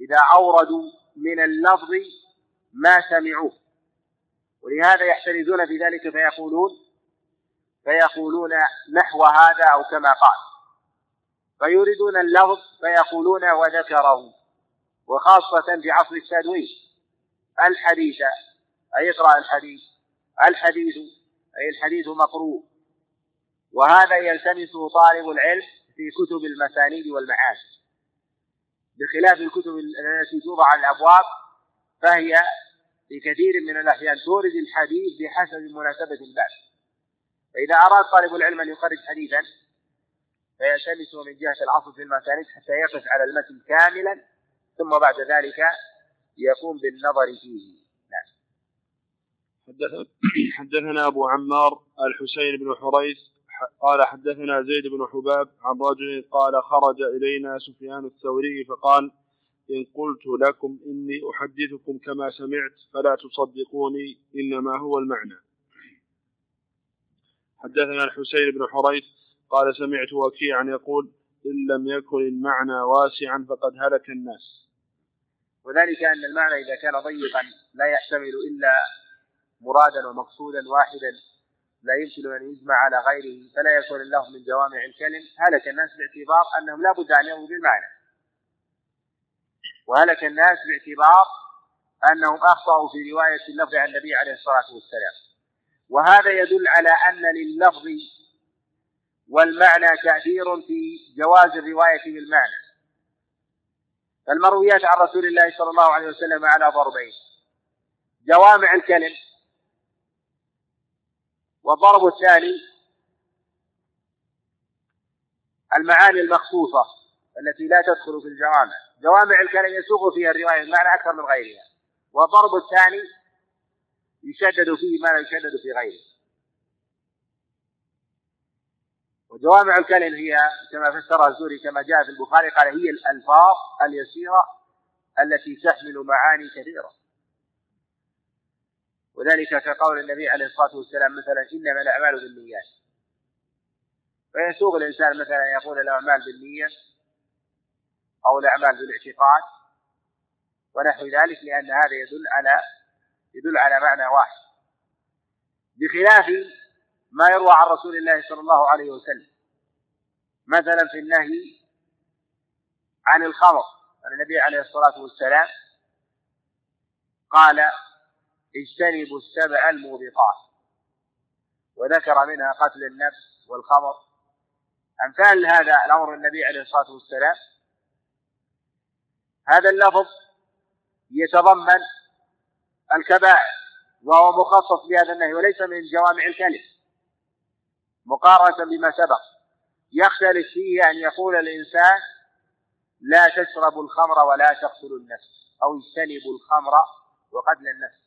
إذا أوردوا من اللفظ ما سمعوه، ولهذا يحترزون في ذلك فيقولون نحو هذا أو كما قال، فيريدون اللفظ فيقولون وذكره، وخاصة في عصر التدوين الحديث أي اقرأ الحديث، الحديث أي الحديث مقروء، وهذا يلتمسه طالب العلم في كتب المسانيد والمعاني، بخلاف الكتب التي توضع على الأبواب فهي في كثير من الأحيان تورد الحديث بحسب مناسبة الباب. فإذا أراد طالب العلم أن يخرج حديثا فيلتمسه من جهة العصر في المسانيد حتى يقف على المتن كاملا، ثم بعد ذلك يقوم بالنظر فيه. نعم. حدثنا أبو عمار الحسين بن حريث قال حدثنا زيد بن حباب عن رجل قال خرج إلينا سفيان الثوري فقال إن قلت لكم إني أحدثكم كما سمعت فلا تصدقوني إنما هو المعنى. حدثنا الحسين بن حريث قال سمعت وكيعا يقول إن لم يكن المعنى واسعا فقد هلك الناس. وذلك أن المعنى إذا كان ضيقا لا يحتمل إلا مرادا ومقصودا واحدا لا يمكن أن يجمع على غيره، فلا يكون له من جوامع الكلم. هلك الناس باعتبار أنهم لا بد أن يروا بالمعنى، وهلك الناس باعتبار أنهم أخطأوا في رواية اللفظ عن النبي عليه الصلاة والسلام. وهذا يدل على أن لللفظ والمعنى تأثير في جواز الرواية بالمعنى. فالمرويات عن رسول الله صلى الله عليه وسلم على ضربين: جوامع الكلم، والضرب الثاني المعاني المخصوصة التي لا تدخل في الجوامع. جوامع الكلام يسوغ فيها الرواية المعنى أكثر من غيرها، والضرب الثاني يشدد فيه ما لا يشدد في غيره. وجوامع الكلام هي كما فسرها الزهري كما جاء في البخاري، قال هي الألفاظ اليسيرة التي تحمل معاني كثيرة. وذلك كقول النبي عليه الصلاة والسلام مثلا إنما الأعمال بالنيات، فيسوغ الإنسان مثلا يقول الأعمال بالنية أو الأعمال بالاعتقاد ونحو ذلك، لأن هذا يدل على معنى واحد، بخلاف ما يروى عن رسول الله صلى الله عليه وسلم مثلا في النهي عن الخمر. النبي عليه الصلاة والسلام قال اجتنبوا السبع الموبقات، وذكر منها قتل النفس والخمر. أمثال هذا الأمر النبي عليه الصلاة والسلام. هذا اللفظ يتضمن الكبائر وهو مخصص بهذا النهي وليس من جوامع الكلم، مقارنة بما سبق. يختلف فيه أن يقول الإنسان لا تشربوا الخمر ولا تقتلوا النفس، أو اجتنبوا الخمر وقتل النفس.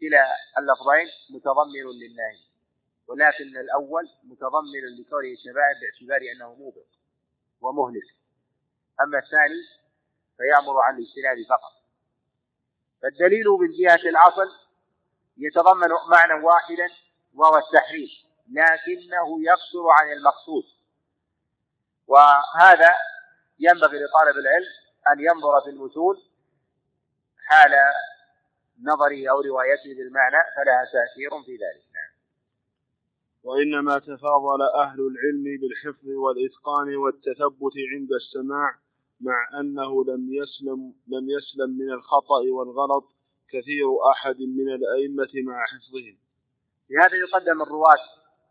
كلا اللفظين متضمن للنهي، ولكن الأول متضمن لكونه الشباب باعتبار أنه موبق ومهلك، أما الثاني فيأمر عن الاجتناب فقط. فالدليل من جهة الأصل يتضمن معنى واحدا وهو التحريم، لكنه يقصر عن المقصود. وهذا ينبغي لطالب العلم أن ينظر في المتون حال نظره أو روايته بالمعنى، فلها تأثير في ذلك. وإنما تفاضل أهل العلم بالحفظ والإتقان والتثبت عند السماع، مع أنه لم يسلم من الخطأ والغلط كثير أحد من الأئمة مع حفظهم. لهذا يقدم الرواة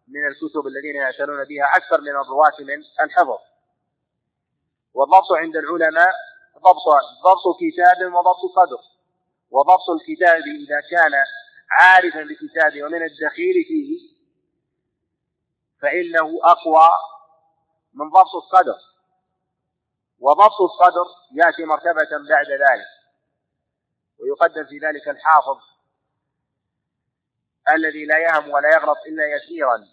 من الكتب الذين يعتنون بها أكثر من الرواة من الحفظ. والضبط عند العلماء ضبط كتاب وضبط صدر. وضبط الكتاب إذا كان عارفا بكتابه ومن الدخيل فيه فإنه أقوى من ضبط الصدر، وضبط الصدر يأتي مرتبة بعد ذلك. ويقدم في ذلك الحافظ الذي لا يهم ولا يغلط إلا يسيرا،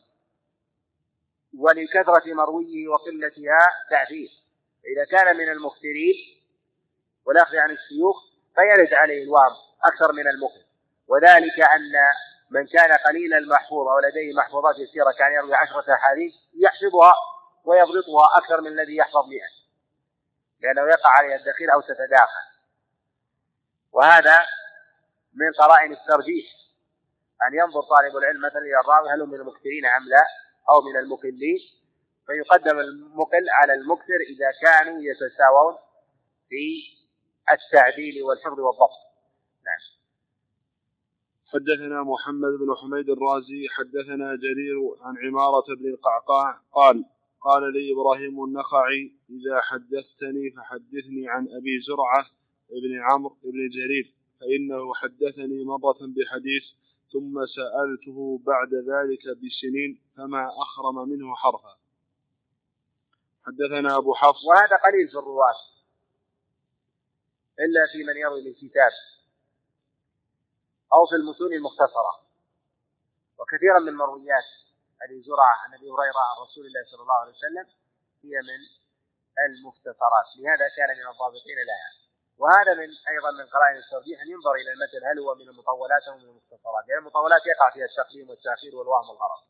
ولكثرة مرويه وقلتها تعثير. إذا كان من المخترين والأخذ عن الشيوخ فيرد عليه الوهم أكثر من المخرج، وذلك أن من كان قليل المحفوظ ولديه محفوظات يسيرة كان يروي 10 أحاديث يحفظها ويضبطها أكثر من الذي يحفظ 100، لأنه يقع عليه الدخيل أو تتداخل. وهذا من قرائن الترجيح أن ينظر طالب العلم مثلا إلى الراوي هل من المكثرين أم لا أو من المقلين، فيقدم المقل على المكثر إذا كانوا يتساوون في التعديل والحفظ والضبط. نعم. حدثنا محمد بن حميد الرازي حدثنا جرير عن عمارة بن القعقاع قال قال لي إبراهيم النخعي إذا حدثتني فحدثني عن أبي زرعة ابن عمرو ابن جرير فإنه حدثني مرة بحديث ثم سألته بعد ذلك بسنين فما أخرم منه حرفا. حدثنا أبو حفص. وهذا قليل في الرواة إلا في من يروي الكتاب أو في المتون المختصرة، وكثيرا من مرويات أبي زرعة عن أبي هريرة عن رسول الله صلى الله عليه وسلم هي من المختصرات، لهذا كان من الضابطين لها. وهذا من أيضا من قرائن الترجيح أن ينظر إلى المثل هل هو من المطولات أو من المختصرات، لأن يعني المطولات يقع فيها التقليم والتأخير والوهم والغرض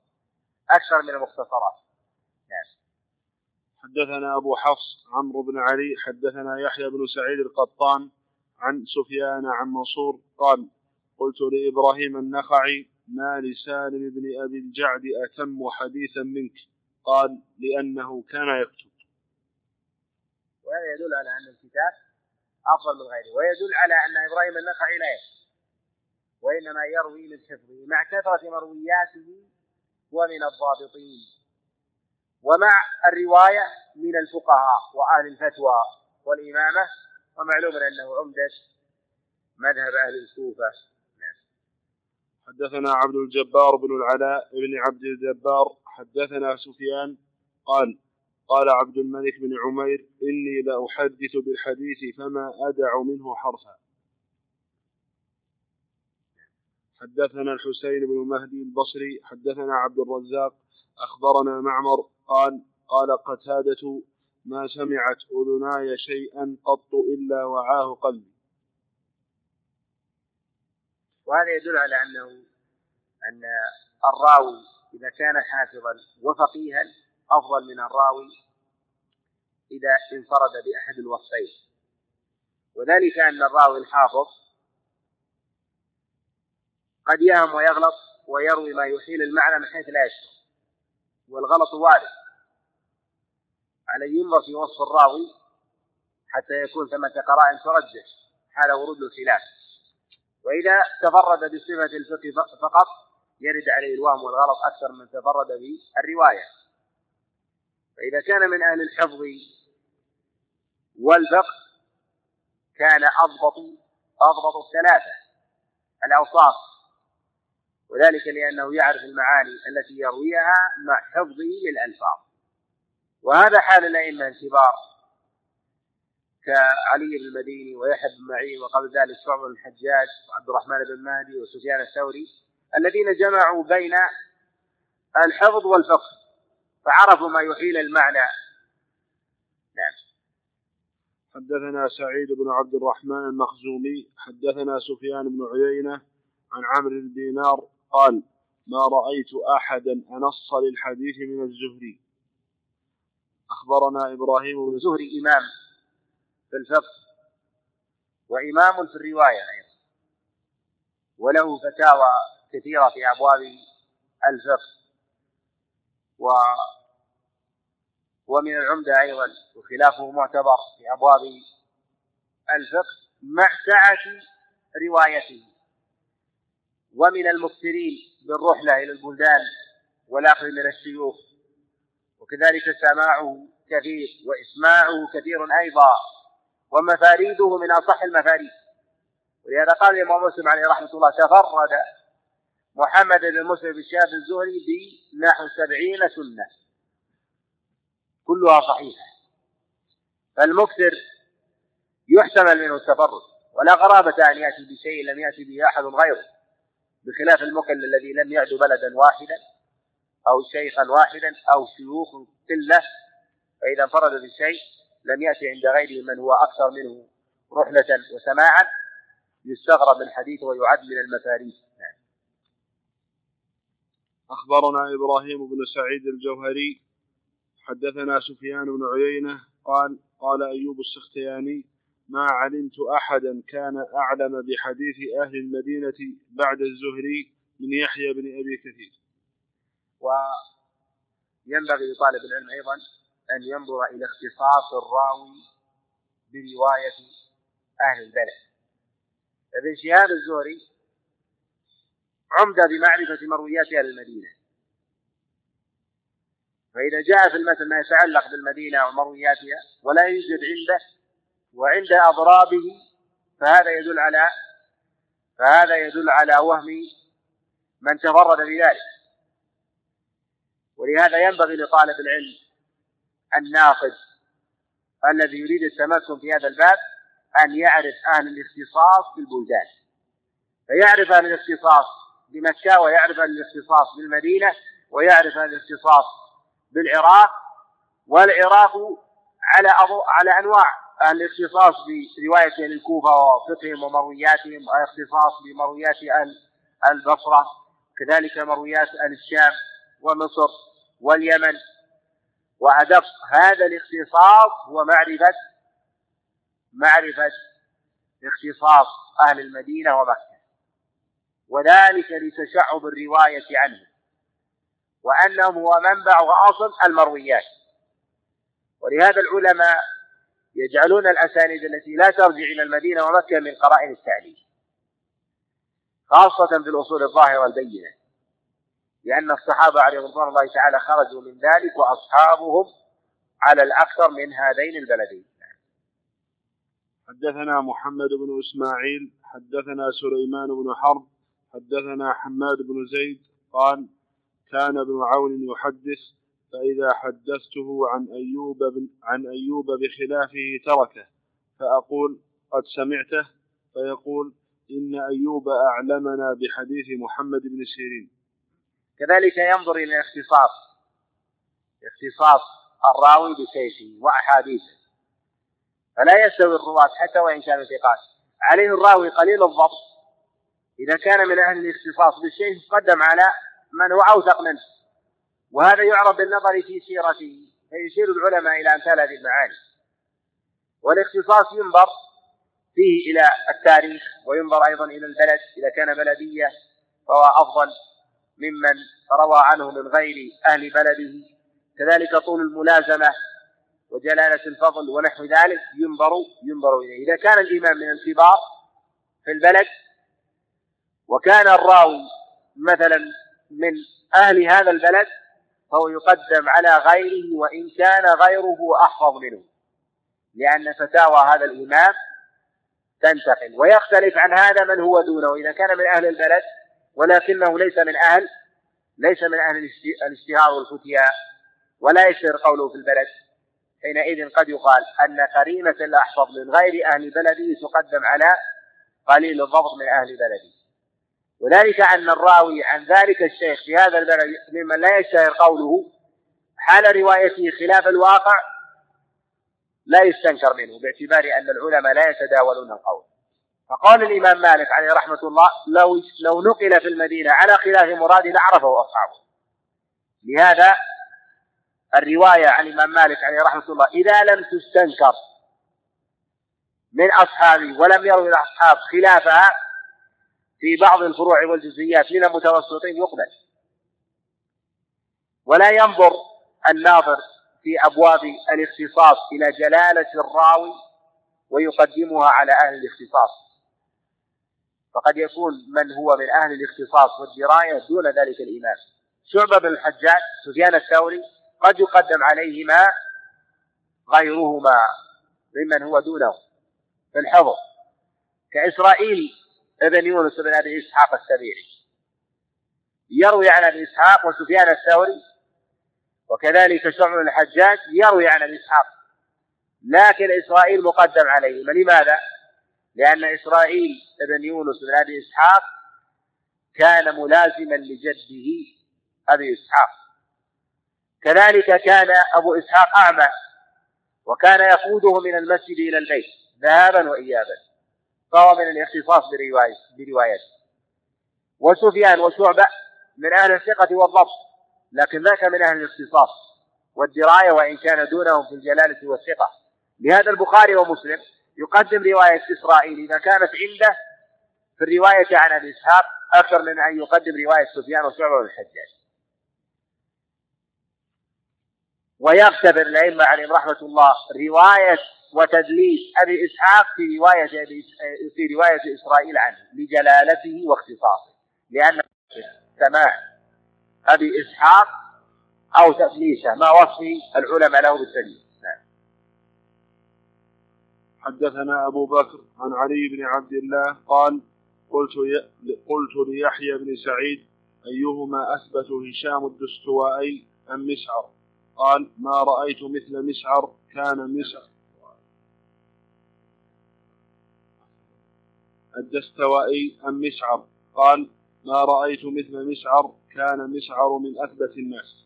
أكثر من المختصرات. يعني حدثنا أبو حفص عمرو بن علي حدثنا يحيى بن سعيد القطان عن سفيان عن منصور قال قلت لإبراهيم النخعي ما لسالم بن أبي الجعد أتم حديثا منك، قال لأنه كان يكتب. وهذا يدل على أن الكتاب أفضل من غيره، ويدل على أن إبراهيم النخعي لا يكتب وإنما يروي من حفظه، مع كثرة مروياته ومن الضابطين ومع الرواية من الفقهاء وأهل الفتوى والإمامة، ومعلوم أنه عمدة مذهب أهل الكوفة. حدثنا عبد الجبار بن العلاء بن عبد الجبار حدثنا سفيان قال قال عبد الملك بن عمير إني لأحدث بالحديث فما أدع منه حرفا. حدثنا الحسين بن مهدي البصري حدثنا عبد الرزاق أخبرنا معمر قال قال قتادة ما سمعت أذناي شيئا قط إلا وعاه قلبي. وهذا يدل على أن الراوي إذا كان حافظا وفقيها أفضل من الراوي إذا انفرد بأحد الوصفين، وذلك أن الراوي الحافظ قد يهم ويغلط ويروي ما يحيل المعنى من حيث لا يشعر، والغلط وارد، عليه ينظر في وصف الراوي حتى يكون ثمة قرائن ترجح حال ورود الخلاف، وإذا تفرد بصفة الفقه فقط يرد عليه الوهم والغلط أكثر من تفرد بالرواية. فإذا كان من أهل الحفظ والفقه كان أضبط الثلاثة الأوصاف، وذلك لأنه يعرف المعاني التي يرويها مع حفظه للألفاظ، وهذا حال الأئمة الكبار كعلي بن المديني ويحيى بن معين وقبل ذلك شعبة بن الحجاج وعبد الرحمن بن مهدي وسفيان الثوري الذين جمعوا بين الحفظ والفقه فعرفوا ما يحيل المعنى. نعم. حدثنا سعيد بن عبد الرحمن المخزومي حدثنا سفيان بن عيينة عن عمرو بن دينار قال ما رأيت أحدا أنص للحديث من الزهري. أخبرنا إبراهيم بن الزهري إمام في الفقه وإمام في الرواية أيضا، وله فتاوى كثيرة في أبواب الفقه ومن العمدة أيضا، وخلافه معتبر في أبواب الفقه مع سعة روايته، ومن المكثرين بالرحلة إلى البلدان والأخذ من الشيوخ، وكذلك سماعه كثير وإسماعه كثير أيضا، ومفاريده من أصح المفاريد، ولهذا قال الإمام مسلم عليه رحمة الله تفرد محمد بن مسلم الشاب الزهري بنحو 70 سنة كلها صحيحة، فالمكثر يحتمل منه التفرد ولا غرابة أن يأتي بشيء لم يأتي به أحد غيره، بخلاف المكل الذي لم يعد بلدا واحدا أو شيخا واحدا أو شيوخ قلة، فإذا انفرد بالشيء لم يأتي عند غيره من هو أكثر منه رحلة وسماعا يستغرب من الحديث ويعد من المفاريد. أخبرنا إبراهيم بن سعيد الجوهري حدثنا سفيان بن عيينة قال قال أيوب السختياني ما علمت أحدا كان أعلم بحديث أهل المدينة بعد الزهري من يحيى بن أبي كثير. وينبغي لطالب العلم أيضا أن ينظر إلى اختصاص الراوي برواية أهل البلد. ابن شهاب الزهري عمدة بمعرفة مرويات أهل المدينة، فإذا جاء في المثل ما يتعلق بالمدينة ومروياتها ولا يوجد عنده وعند أضرابه فهذا يدل على وهم من تفرد بذلك. ولهذا ينبغي لطالب العلم الناقد الذي يريد التمكن في هذا الباب أن يعرف أهل الاختصاص بالبلدان، فيعرف أهل الاختصاص بمكة، ويعرف أهل الاختصاص بالمدينة، ويعرف أهل الاختصاص بالعراق. والعراق على أنواع: الاختصاص برواية أهل الكوفة وفقهم ومروياتهم، الاختصاص بمرويات أهل البصرة، كذلك مرويات أهل الشام ومصر واليمن. وهدف هذا الاختصاص هو معرفة اختصاص أهل المدينة ومكة، وذلك لتشعب الرواية عنه، وأنهم هو منبع وأصل المرويات. ولهذا العلماء يجعلون الأسانيد التي لا ترجع إلى المدينة ومكة من قرائن التعليل، خاصة في الأصول الظاهرة والبينة، لأن الصحابة عليهم رضوان الله تعالى خرجوا من ذلك، وأصحابهم على الأكثر من هذين البلدين. حدثنا محمد بن إسماعيل، حدثنا سليمان بن حرب، حدثنا حماد بن زيد قال: كان ابن عون يحدث، فإذا حدثته عن أيوب بخلافه تركه، فأقول: قد سمعته، فيقول: إن أيوب أعلمنا بحديث محمد بن سيرين. كذلك ينظر إلى اختصاص الراوي بسيفه وأحاديثه، فلا يستوي الرواة حتى وإن كانوا ثقات، عليه الراوي قليل الضبط. إذا كان من أهل الاختصاص بالشيء قدم على من هو أوثق منه، وهذا يعرض بالنظر في سيرته، فيشير العلماء إلى أمثال هذه المعاني. والاختصاص ينظر فيه إلى التاريخ، وينظر أيضا إلى البلد، إذا كان بلدية فهو أفضل ممن روى عنه من غير أهل بلده. كذلك طول الملازمة وجلالة الفضل ونحو ذلك ينظر إليه. إذا كان الإمام من الكبار في البلد، وكان الراوي مثلا من أهل هذا البلد، فهو يقدم على غيره وإن كان غيره أحفظ منه، لأن فتاوى هذا الإمام تنتقل. ويختلف عن هذا من هو دونه، إذا كان من أهل البلد ولكنه ليس من أهل الاشتهار والفتيا ولا يشهر قوله في البلد، حينئذ قد يقال أن قرينة الأحفظ من غير أهل بلده تقدم على قليل الضبط من أهل بلده. وذلك أن الراوي عن ذلك الشيخ في هذا البلد ممن لا يشتهر قوله حال روايته خلاف الواقع لا يستنكر منه، باعتبار أن العلماء لا يتداولون القول. فقال الإمام مالك عليه رحمة الله: لو نقل في المدينة على خلاف مراده لعرفه أصحابه. لهذا الرواية عن الإمام مالك عليه رحمة الله إذا لم تستنكر من أصحابه ولم يروي الأصحاب خلافها في بعض الفروع والجزئيات من المتوسطين يقبل. ولا ينظر الناظر في أبواب الاختصاص إلى جلالة الراوي ويقدمها على أهل الاختصاص، فقد يكون من هو من أهل الاختصاص والدراية دون ذلك الإمام. شعبة بن الحجاج، سفيان الثوري، قد يقدم عليهما غيرهما ممن هو دونه في الحفظ، كإسرائيل ابن يونس بن أبي إسحاق السبيعي يروي عن أبي إسحاق، وسفيان الثوري وكذلك شعبة بن الحجاج يروي عن أبي إسحاق، لكن إسرائيل مقدم عليهما. لماذا؟ لأن إسرائيل ابن يونس بن أبي إسحاق كان ملازما لجده أبي إسحاق، كذلك كان أبو إسحاق أعمى، وكان يقوده من المسجد إلى البيت ذهابا وإيابا، فهو من الاختصاص بروايته. وسفيان وشعبة من أهل الثقة والضبط، لكن ذاك من أهل الاختصاص والدراية وإن كان دونهم في الجلالة والثقة. لهذا البخاري ومسلم يقدم رواية إسرائيل إذا كانت عنده في الرواية عن أبي إسحاق أكثر من أن يقدم رواية سفيان وشعبة والحجاج. ويغتبر العلم عليهم رحمة الله رواية وتدليس أبي إسحاق في رواية إسرائيل عنه لجلالته واختصاصه، لأن سماع أبي إسحاق أو تأليسه ما وصف العلماء له بالتأليس. حدثنا أبو بكر عن علي بن عبد الله قال قلت ليحيى بن سعيد أيهما أثبت هشام الدستوائي أم مسعر؟ قال ما رأيت مثل مسعر كان مسعر الدستوائي أم مسعر. قال ما رأيت مثل مسعر كان مسعر من أثبت الناس.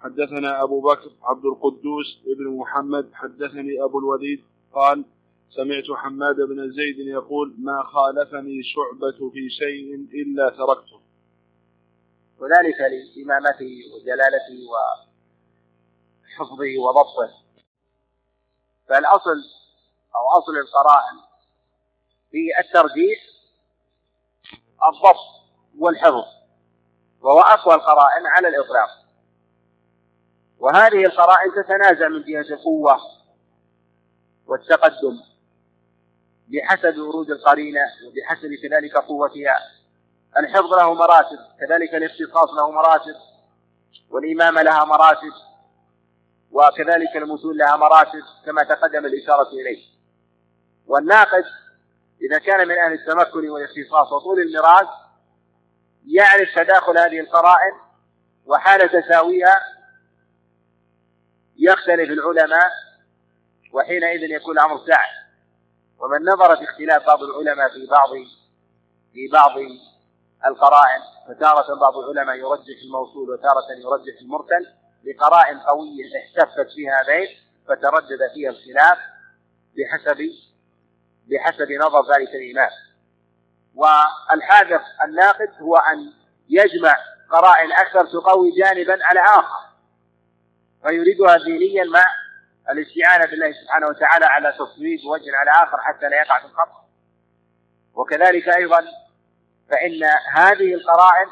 حدثنا أبو بكر عبد القدوس ابن محمد حدثني أبو الوليد قال سمعت حماد بن زيد يقول ما خالفني شعبة في شيء إلا تركته. وذلك لإمامته وجلالته وحفظه وضبطه. فالأصل أو أصل القرائن في الترجيح الضبط والحفظ، وهو أقوى القرائن على الإطلاق. وهذه القرائن تتنازع من جهة القوة والتقدم بحسب ورود القرينة وبحسب كذلك قوتها. الحفظ له مراتب، كذلك الاختصاص له مراتب، والإمامة لها مراتب، وكذلك المثول لها مراتب كما تقدم الإشارة إليه. والناقد إذا كان من أهل التمكن والاختصاص وطول المراس يعرف تداخل هذه القرائن وحال تساويها، يختلف العلماء وحينئذ يكون الأمر سهل. ومن نظر في اختلاف بعض العلماء في بعض القرائن، فتارة بعض العلماء يرجح الموصول وتارة يرجح المرسل لقرائن قوية احتفت فيها بيت فتردد فيها الخلاف بحسب نظر ذلك الإمام. والحاذق الناقد هو أن يجمع قرائن أكثر تقوي جانبا على آخر، فيريدها دينيا مع الاستعانة بالله سبحانه وتعالى على تصويب وجه على آخر حتى لا يقع في الخطأ. وكذلك أيضا فإن هذه القرائن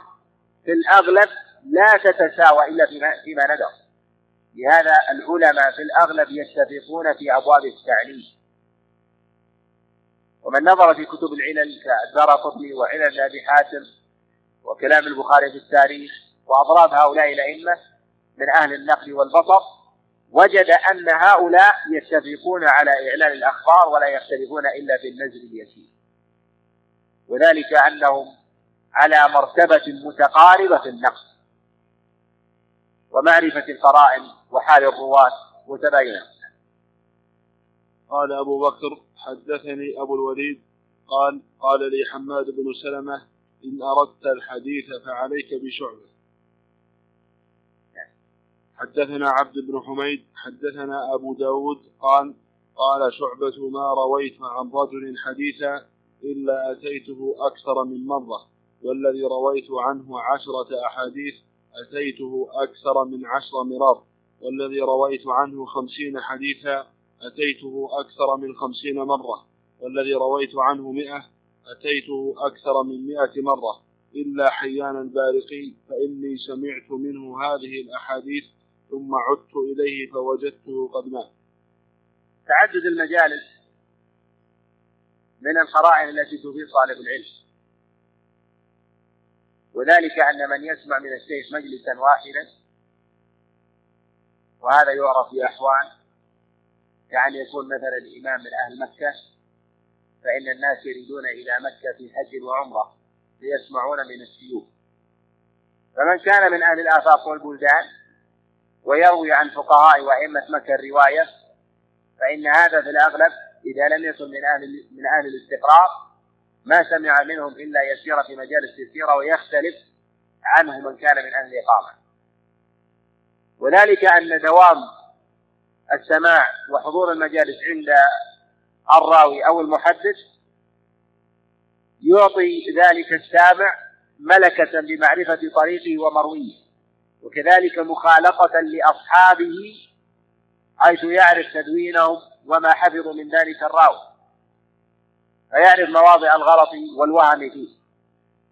في الأغلب لا تتساوى إلا فيما ندر، لهذا العلماء في الأغلب يتفقون في أبواب التعليم. ومن نظر في كتب العلل كالدارقطني وعلل أبي حاتم وكلام البخاري في التاريخ وأضراب هؤلاء الأئمة من أهل النقل والبصر وجد أن هؤلاء يتفقون على إعلان الأخبار ولا يختلفون إلا في النزل اليسير، وذلك أنهم على مرتبة متقاربة في النقل ومعرفة القرائن وحال الرواة وتباينها. قال أبو بكر حدثني أبو الوليد قال لي حماد بن سلمة إن أردت الحديث فعليك بشعبة. حدثنا عبد بن حميد حدثنا أبو داود قال شعبة ما رويت عن رجل حديثا إلا أتيته أكثر من مرة، والذي رويت عنه 10 أحاديث أتيته أكثر من 10 مرار، والذي رويت عنه 50 حديثا أتيته أكثر من 50 مرة، والذي رويت عنه 100 أتيته أكثر من 100 مرة، إلا حيان البارقي فإني سمعت منه هذه الأحاديث ثم عدت إليه فوجدته قد مات. تعدد المجالس من القرائن التي تفيد طالب العلم، وذلك أن من يسمع من الشيخ مجلسا واحدا، وهذا يعرف في أحوال، يعني يكون مثلا الإمام من أهل مكة، فإن الناس يريدون إلى مكة في حج وعمرة ليسمعون من الشيوخ، فمن كان من أهل الآفاق والبلدان ويروي عن فقهاء وأئمة مكة الرواية فإن هذا في الأغلب إذا لم يكن من أهل الاستقراء ما سمع منهم إلا يسير في مجال السيرة، ويختلف عنه من كان من أهل الإقامة. وذلك أن دوام السماع وحضور المجالس عند الراوي أو المحدث يعطي ذلك السامع ملكة بمعرفة طريقه ومرويه، وكذلك مخالطة لأصحابه حيث يعرف تدوينهم وما حفظوا من ذلك الراوي، فيعرف مواضع الغلط والوهم فيه.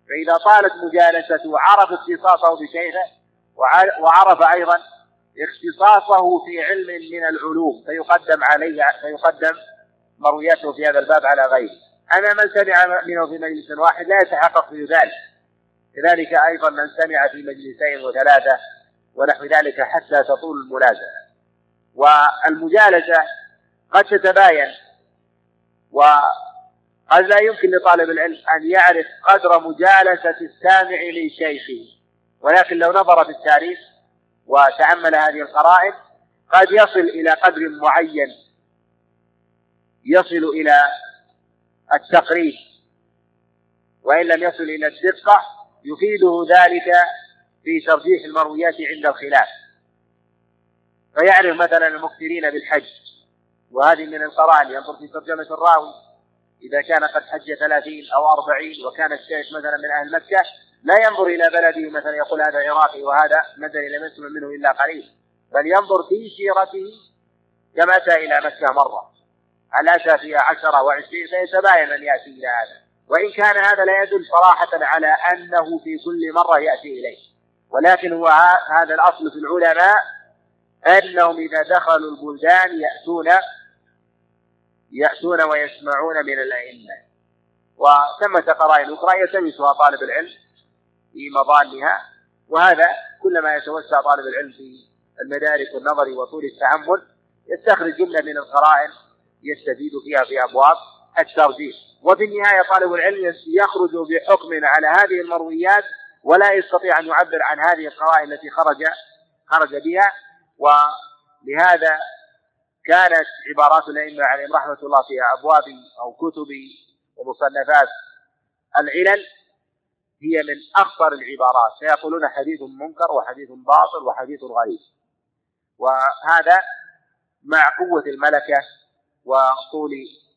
فإذا طالت مجالسته عرف اختصاصه بشيخه، وعرف أيضا اختصاصه في علم من العلوم فيقدم مرويته في هذا الباب على غيره. أما من سمع منه في مجلس واحد لا يتحقق في ذلك، لذلك أيضا من سمع في مجلسين وثلاثة ونحو ذلك حتى تطول المنازعة. والمجالسة قد تتباين، وقد لا يمكن لطالب العلم أن يعرف قدر مجالسة السامع لشيخه، ولكن لو نظر في التاريخ وتأمل هذه القرائن قد يصل إلى قدر معين، يصل إلى التقريب، وإن لم يصل إلى الدقة يفيده ذلك في ترجيح المرويات عند الخلاف. فيعرف مثلا المكثرين بالحج، وهذه من القرائن، ينظر في ترجمة الراوي، إذا كان قد حج 30 أو 40 وكان الشيخ مثلا من أهل مكة، لا ينظر إلى بلده مثلا يقول هذا عراقي وهذا مثلا لم يسمع منه إلا قليل، بل ينظر في سيرته كما أتى إلى مكة مرة هل أتى فيها 10 و20، فيتباين أن يأتي إلى هذا، وإن كان هذا لا يدل صراحة على أنه في كل مرة يأتي إليه، ولكن هو هذا الأصل في العلماء أنهم إذا دخلوا البلدان يأتون ويسمعون من الأئمة. وثمة قرائن أخرى يلتمسها طالب العلم في مضانها، وهذا كلما يتوسع طالب العلم في المدارك والنظر وطول التأمل يستخرج جملة من القرائن يستفيد فيها في أبواب الترجيح، وفي النهاية طالب العلم يخرج بحكم على هذه المرويات ولا يستطيع أن يعبر عن هذه القرائن التي خرج بها. ولهذا كانت عبارات الأئمة عليهم رحمة الله في أبواب أو كتب ومصنفات العلل هي من أخطر العبارات، سيقولون حديث منكر وحديث باطل وحديث غريب، وهذا مع قوة الملكة وطول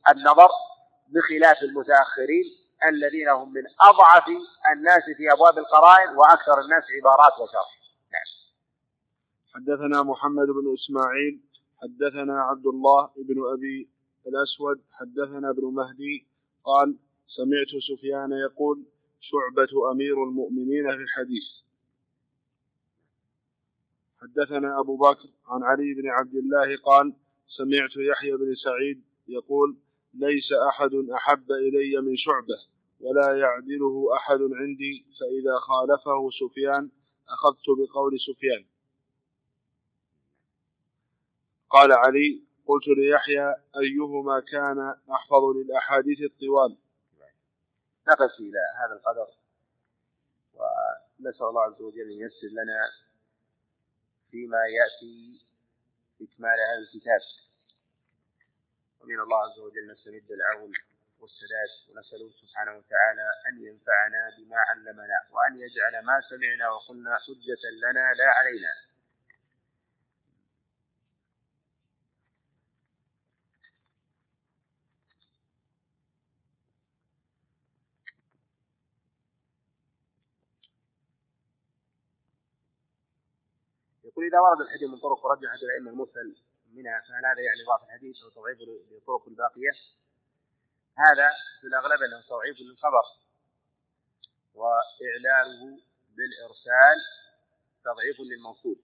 النظر، بخلاف المتأخرين الذين هم من أضعف الناس في أبواب القرائن وأكثر الناس عبارات وشرح. حدثنا محمد بن إسماعيل، حدثنا عبد الله بن أبي الأسود، حدثنا ابن مهدي قال سمعت سفيان يقول شعبة أمير المؤمنين في الحديث. حدثنا أبو بكر عن علي بن عبد الله قال سمعت يحيى بن سعيد يقول ليس أحد أحب إلي من شعبة ولا يعدله أحد عندي، فإذا خالفه سفيان أخذت بقول سفيان. قال علي قلت ليحيى أيهما كان أحفظ للأحاديث الطوال. نقص إلى هذا القدر، ونسأل الله عز وجل أن ييسر لنا فيما يأتي إكمال هذا الكتاب، ومن الله عز وجل نستمد العون والسداد، ونسأله سبحانه وتعالى أن ينفعنا بما علمنا، وأن يجعل ما سمعنا وقلنا حجة لنا لا علينا. وإذا ورد الحديث من طرق رجحت العلم المرسل منها، فهل هذا يعني ضعف الحديث أو تضعيف للطرق الباقية؟ هذا في الأغلب أنه تضعيف للخبر، وإعلاله بالإرسال تضعيف للموصول.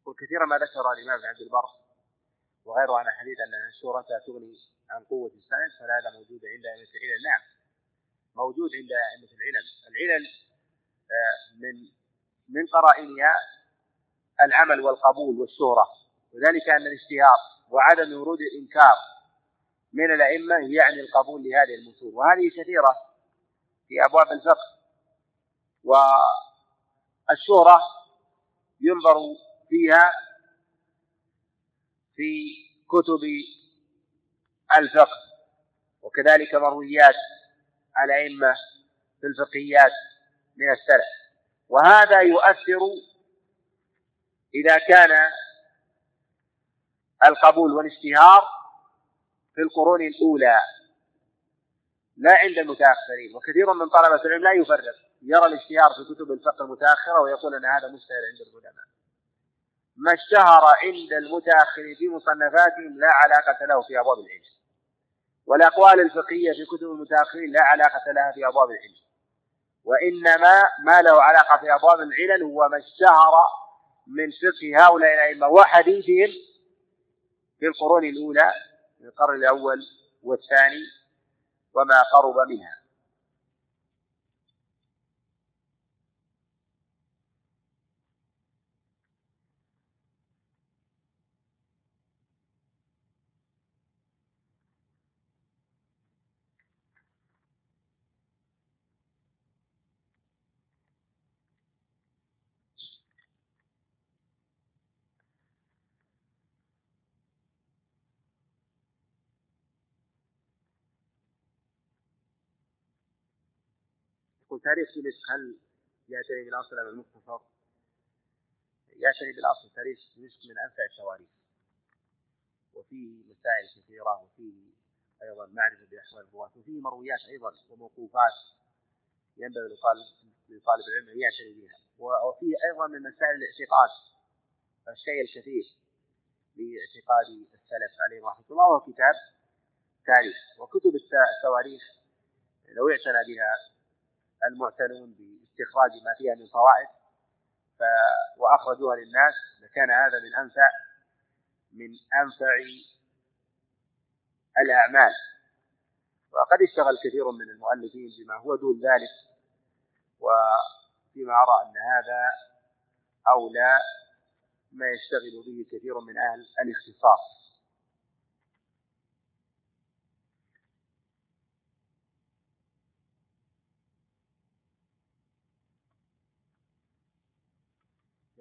يقول كثيرا ما ذكر الإمام بن عبد البر وغيره عن الحديث أن شهرته تغني عن قوة السند، فهذا موجود عند أهل العلم. نعم موجود عند أئمة العلل. العلل من قرائنها العمل والقبول والشهرة، وذلك أن الاشتهار وعدم ورود الإنكار من الأئمة يعني القبول لهذه المثور، وهذه كثيرة في أبواب الفقه. والشهرة ينظر فيها في كتب الفقه، وكذلك مرويات الأئمة في الفقهيات من السلف، وهذا يؤثر إذا كان القبول والاشتهار في القرون الأولى لا عند المتأخرين. وكثير من طلبة العلم لا يفرق، يرى الاشتهار في كتب الفقه المتأخرة ويقول أن هذا مشتهر عند العلماء. ما اشتهر عند المتأخرين في مصنفاتهم لا علاقة له في أبواب العلم، والأقوال الفقهية في كتب المتأخرين لا علاقة لها في أبواب العلل، وإنما ما له علاقة في أبواب العلل هو ما اشتهر من فقه هؤلاء الأئمة وحديثهم في القرون الأولى، من القرن الأول والثاني وما قرب منها. تاريخ جلس هل يعتني بالأصل أم المختصر؟ يعتني بالأصل. تاريخ جلس من أنفع التواريخ وفيه مسائل كثيرة وفيه أيضا معرفة بأحوال الرواة وفيه مرويات أيضا وموقوفات ينبغي لطالب العلم أن يعتني بها، وفيه أيضا من مسائل الاعتقاد الشيء الكثير لاعتقاد السلف عليهم رحمة الله، وكتاب تاريخ وكتب التواريخ لو اعتنى بها المعتنون باستخراج ما فيها من فوائد وأخرجوها للناس لكان هذا من أنفع الأعمال. وقد اشتغل كثير من المؤلفين بما هو دون ذلك، وفيما أرى أن هذا أولى ما يشتغل به كثير من أهل الاختصاص.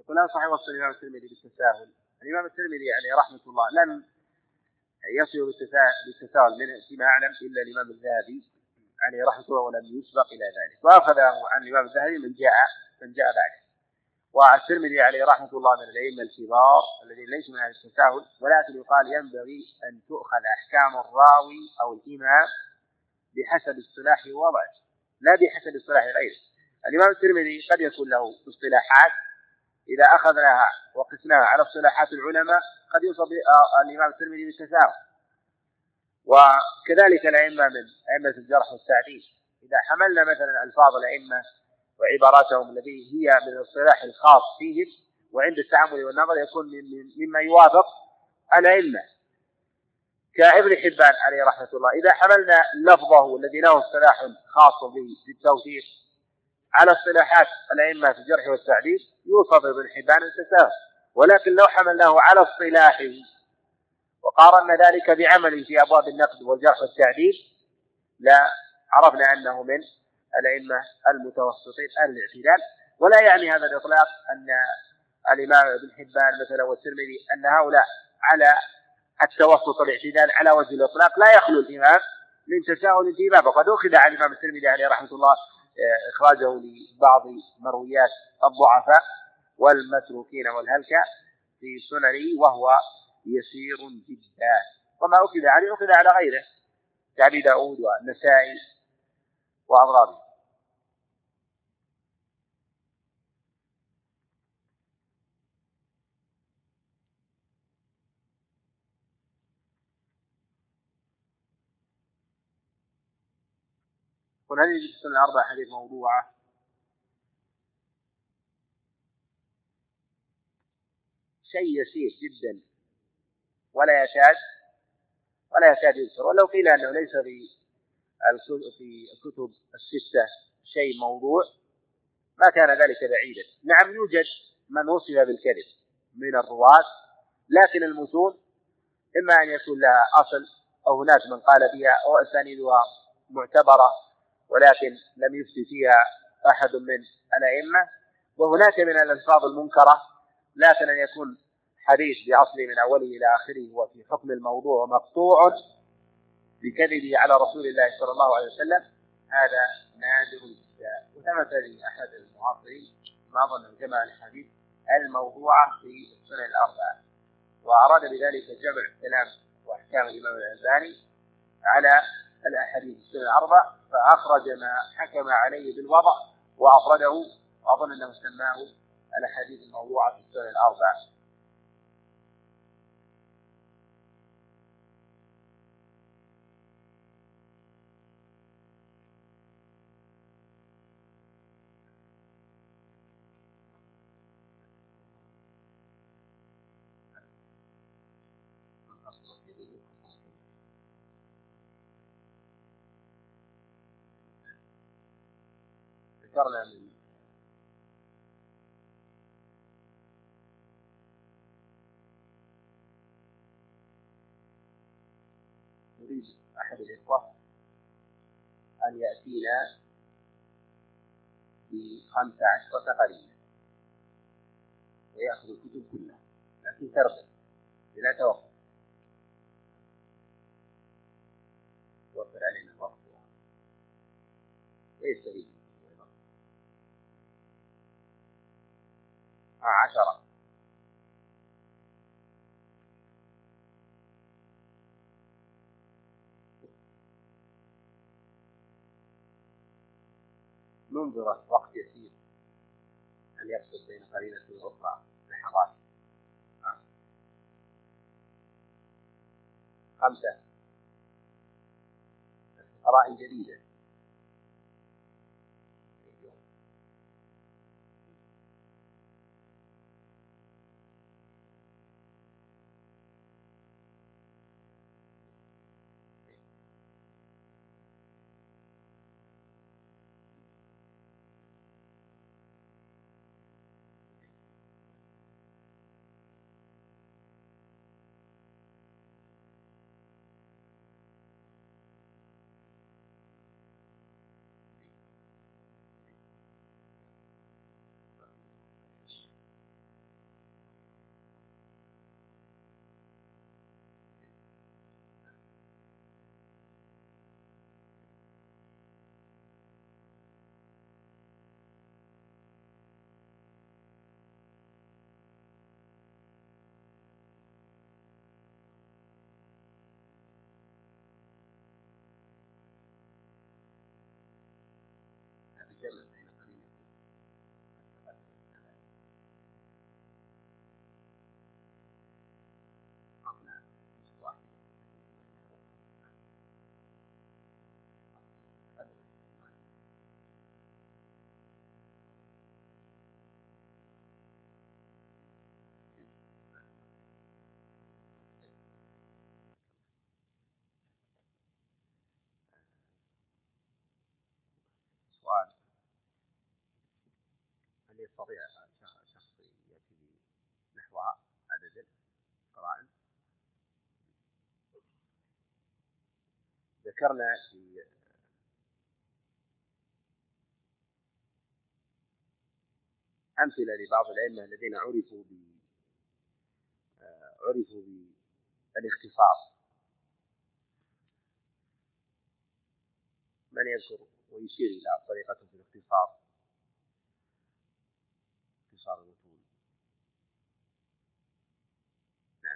ولا صحيح وصل الإمام الترمذي بالتساهل. الإمام الترمذي عليه رحمة الله لم يصل بالتساهل فيما أعلم إلا الإمام الذهبي عليه رحمة الله ولم يسبق إلى ذلك، وأخذه عن الإمام الذهبي من جاء بعده. والترمذي عليه رحمة الله من الأئمة الكبار الذين ليس من أهل التساهل، ولكن يقال ينبغي أن تؤخذ أحكام الراوي أو الإمام بحسب اصطلاح وضعه لا بحسب اصطلاح غيره. الإمام الترمذي قد يكون له اصطلاحات إذا أخذناها وقسناها على اصطلاحات العلماء قد يصاب الإمام الترمذي بالتساهل، وكذلك الأئمة من أئمة الجرح والتعديل إذا حملنا مثلا ألفاظ الأئمة وعباراتهم التي هي من الاصطلاح الخاص فيهم وعند التعامل والنظر يكون مما يوافق الأئمة، كابن حبان عليه رحمة الله إذا حملنا لفظه الذي له اصطلاح خاص به بالتوثيق على اصطلاحات الأئمة في الجرح والتعديل يوصف ابن حبان التساهل، ولكن لو حملناه على اصطلاحه وقارنا ذلك بعمله في أبواب النقد والجرح والتعديل لا عرفنا أنه من الأئمة المتوسطين الاعتدال. ولا يعني هذا الإطلاق أن الإمام ابن حبان مثلا والترمذي أن هؤلاء على التوسط الاعتدال على وجه الإطلاق، لا يخلو الإمام من تساهل في بابه. قد أخذ عن الإمام الترمذي عليه رحمة الله إخراجه لبعض مرويات الضعفاء والمتروكين والهلكة في سننه وهو يسير جدا، وما أخذ عليه أخذ على غيره كأبي داود والنسائي وأضرابه. هل يجب في السنة الأربعة حديث موضوعة؟ شيء يسير جدا ولا يكاد يذكر، ولو قيل أنه ليس في الكتب الستة شيء موضوع ما كان ذلك بعيدا. نعم يوجد من وصف بالكذب من الرواة، لكن المتون إما أن يكون لها أصل أو هناك من قال بها أو أسانيدها معتبرة ولكن لم يفتي فيها أحد من الأئمة، وهناك من الألفاظ المنكرة لكن أن يكون حديث بأصله من أوله إلى آخره وفي حكم الموضوع مقطوع بكذبه على رسول الله صلى الله عليه وسلم هذا نادر جدا. وثبت لأحد المعاصرين ما ظن جمع الحديث الموضوعة في السنة الأربعة، وأراد بذلك جمع كلام وأحكام الإمام الألباني على الأحاديث السنة الأربعة، فأخرج ما حكم عليه بالوضع وأفرده، وأظن أنه سماه الأحاديث الموضوعة في السنة الأربعة. ذكرنا من يريد أحد الإخوة أن يأتينا بخمسة عشرة قريبا ويأخذ الكتب كلها، لكن تربط بلا توقف، يوفر علينا الوقت ويستفيد من الوقت. 10 منذرة وقت يسير أن يفصل بين قرينة وأخرى لحظات. 5 آراء جديدة. هل يستطيع شخص يأتي نحو عدد قرائن؟ ذكرنا في أمثلة لبعض الأئمة الذين عرفوا بالاختصار. من يذكر ويشير إلى طريقة في الاختصار؟ اختصار المتون. نعم.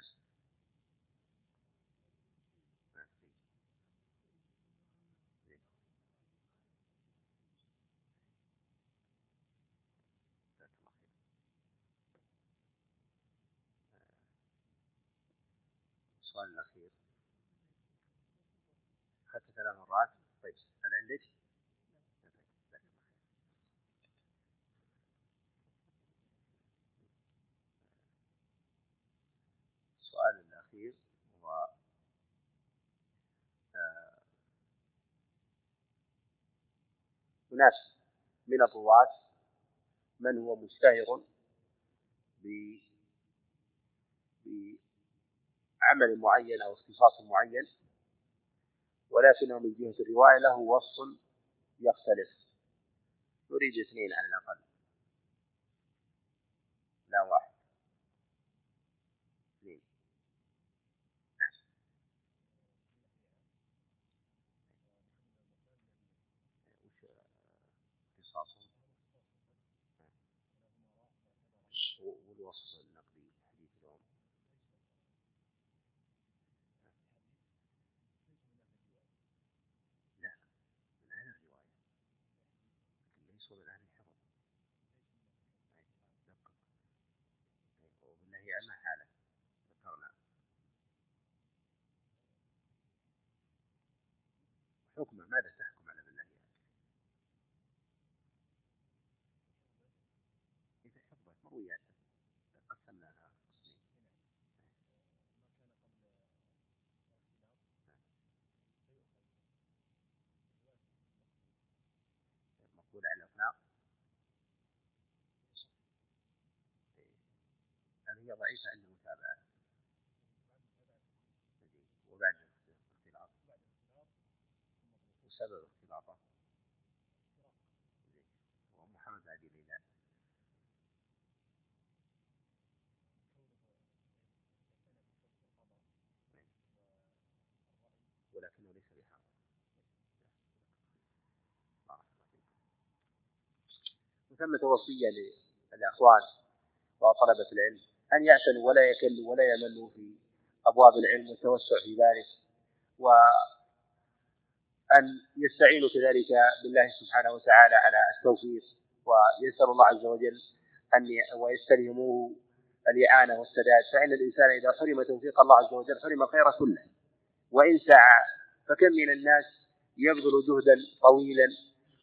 السؤال الأخير حتى 3 مرات. طيب هل عندك؟ السؤال الأخير هو أناس من الرواة من هو مشتهر بعمل معين أو اختصاص معين، ولكنه من جهة الرواية له وصف يختلف. نريد 2 على الأقل لا 1. والوصف النقدي الحديث اليوم لا من أهل الرواية لكن ليسوا من أهل الحفظ. دقق وبالله يعلم حالة ذكرنا حكمه. ماذا تحكم على بالله يعلم إذا حفظت مرويات على الأطلاق؟ هي ضعيفة إلا متابعة. وبعد الاختلاط وسبب اختلاطه ومحمد عدي ليلى ولكنه ليس بحاضر. ثمة وصية للأخوان وطلبة العلم أن يعتنوا ولا يكلوا ولا يملوا في أبواب العلم والتوسع في ذلك، وأن يستعينوا كذلك بالله سبحانه وتعالى على التوفيق، ويسأل الله عز وجل أن ويستلهموه الإعانة والسداد، فإن الإنسان إذا حرم توفيق الله عز وجل حرم الخير كله وإن سعى. فكم من الناس يبذل جهدا طويلا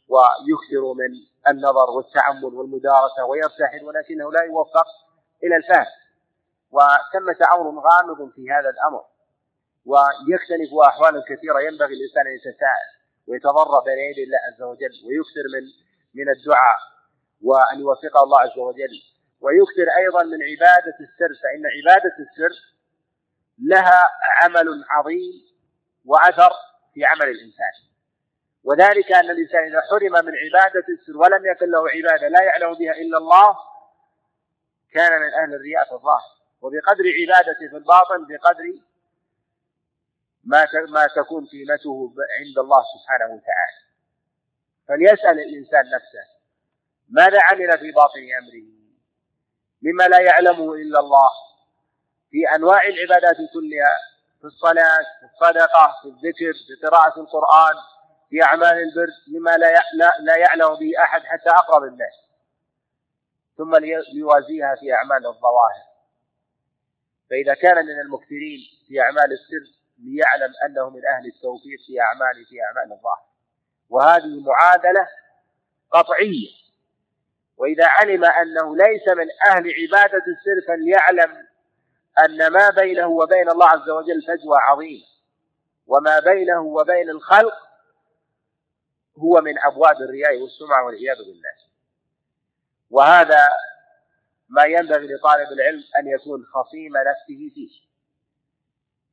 ويكثر من النظر والتعمل والمدارسة ويرتحل ولكنه لا يوفق إلى الفهم، وثمة أمر غامض في هذا الأمر ويختلف أحوالا كثيرة. ينبغي الإنسان أن يتساءل ويتضرع بين يدي الله عز وجل ويكثر من الدعاء وأن يوفقه الله عز وجل، ويكثر أيضا من عبادة السر، فإن عبادة السر لها عمل عظيم وأثر في عمل الإنسان، وذلك أن الإنسان إذا حرم من عبادة السر ولم يكن له عبادة لا يعلم بها إلا الله كان من أهل الرياء في الظاهر، وبقدر عبادته في الباطن بقدر ما تكون قيمته عند الله سبحانه وتعالى. فليسأل الإنسان نفسه ماذا عمل في باطن أمره مما لا يعلمه إلا الله في أنواع العبادات كلها، في الصلاة، في الصدقة، في الذكر، في قراءة القرآن، في أعمال البر، مما لا يعلم به أحد حتى أقرب الناس، ثم ليوازيها في أعمال الظواهر. فإذا كان من المكثرين في أعمال السر ليعلم أنه من أهل التوفيق في أعمال الظاهر، وهذه معادلة قطعية. وإذا علم أنه ليس من أهل عبادة السر فليعلم أن ما بينه وبين الله عز وجل فجوة عظيمة، وما بينه وبين الخلق هو من أبواب الرياء والسمعة والعياذ بالله. وهذا ما ينبغي لطالب العلم أن يكون خصيم نفسه فيه،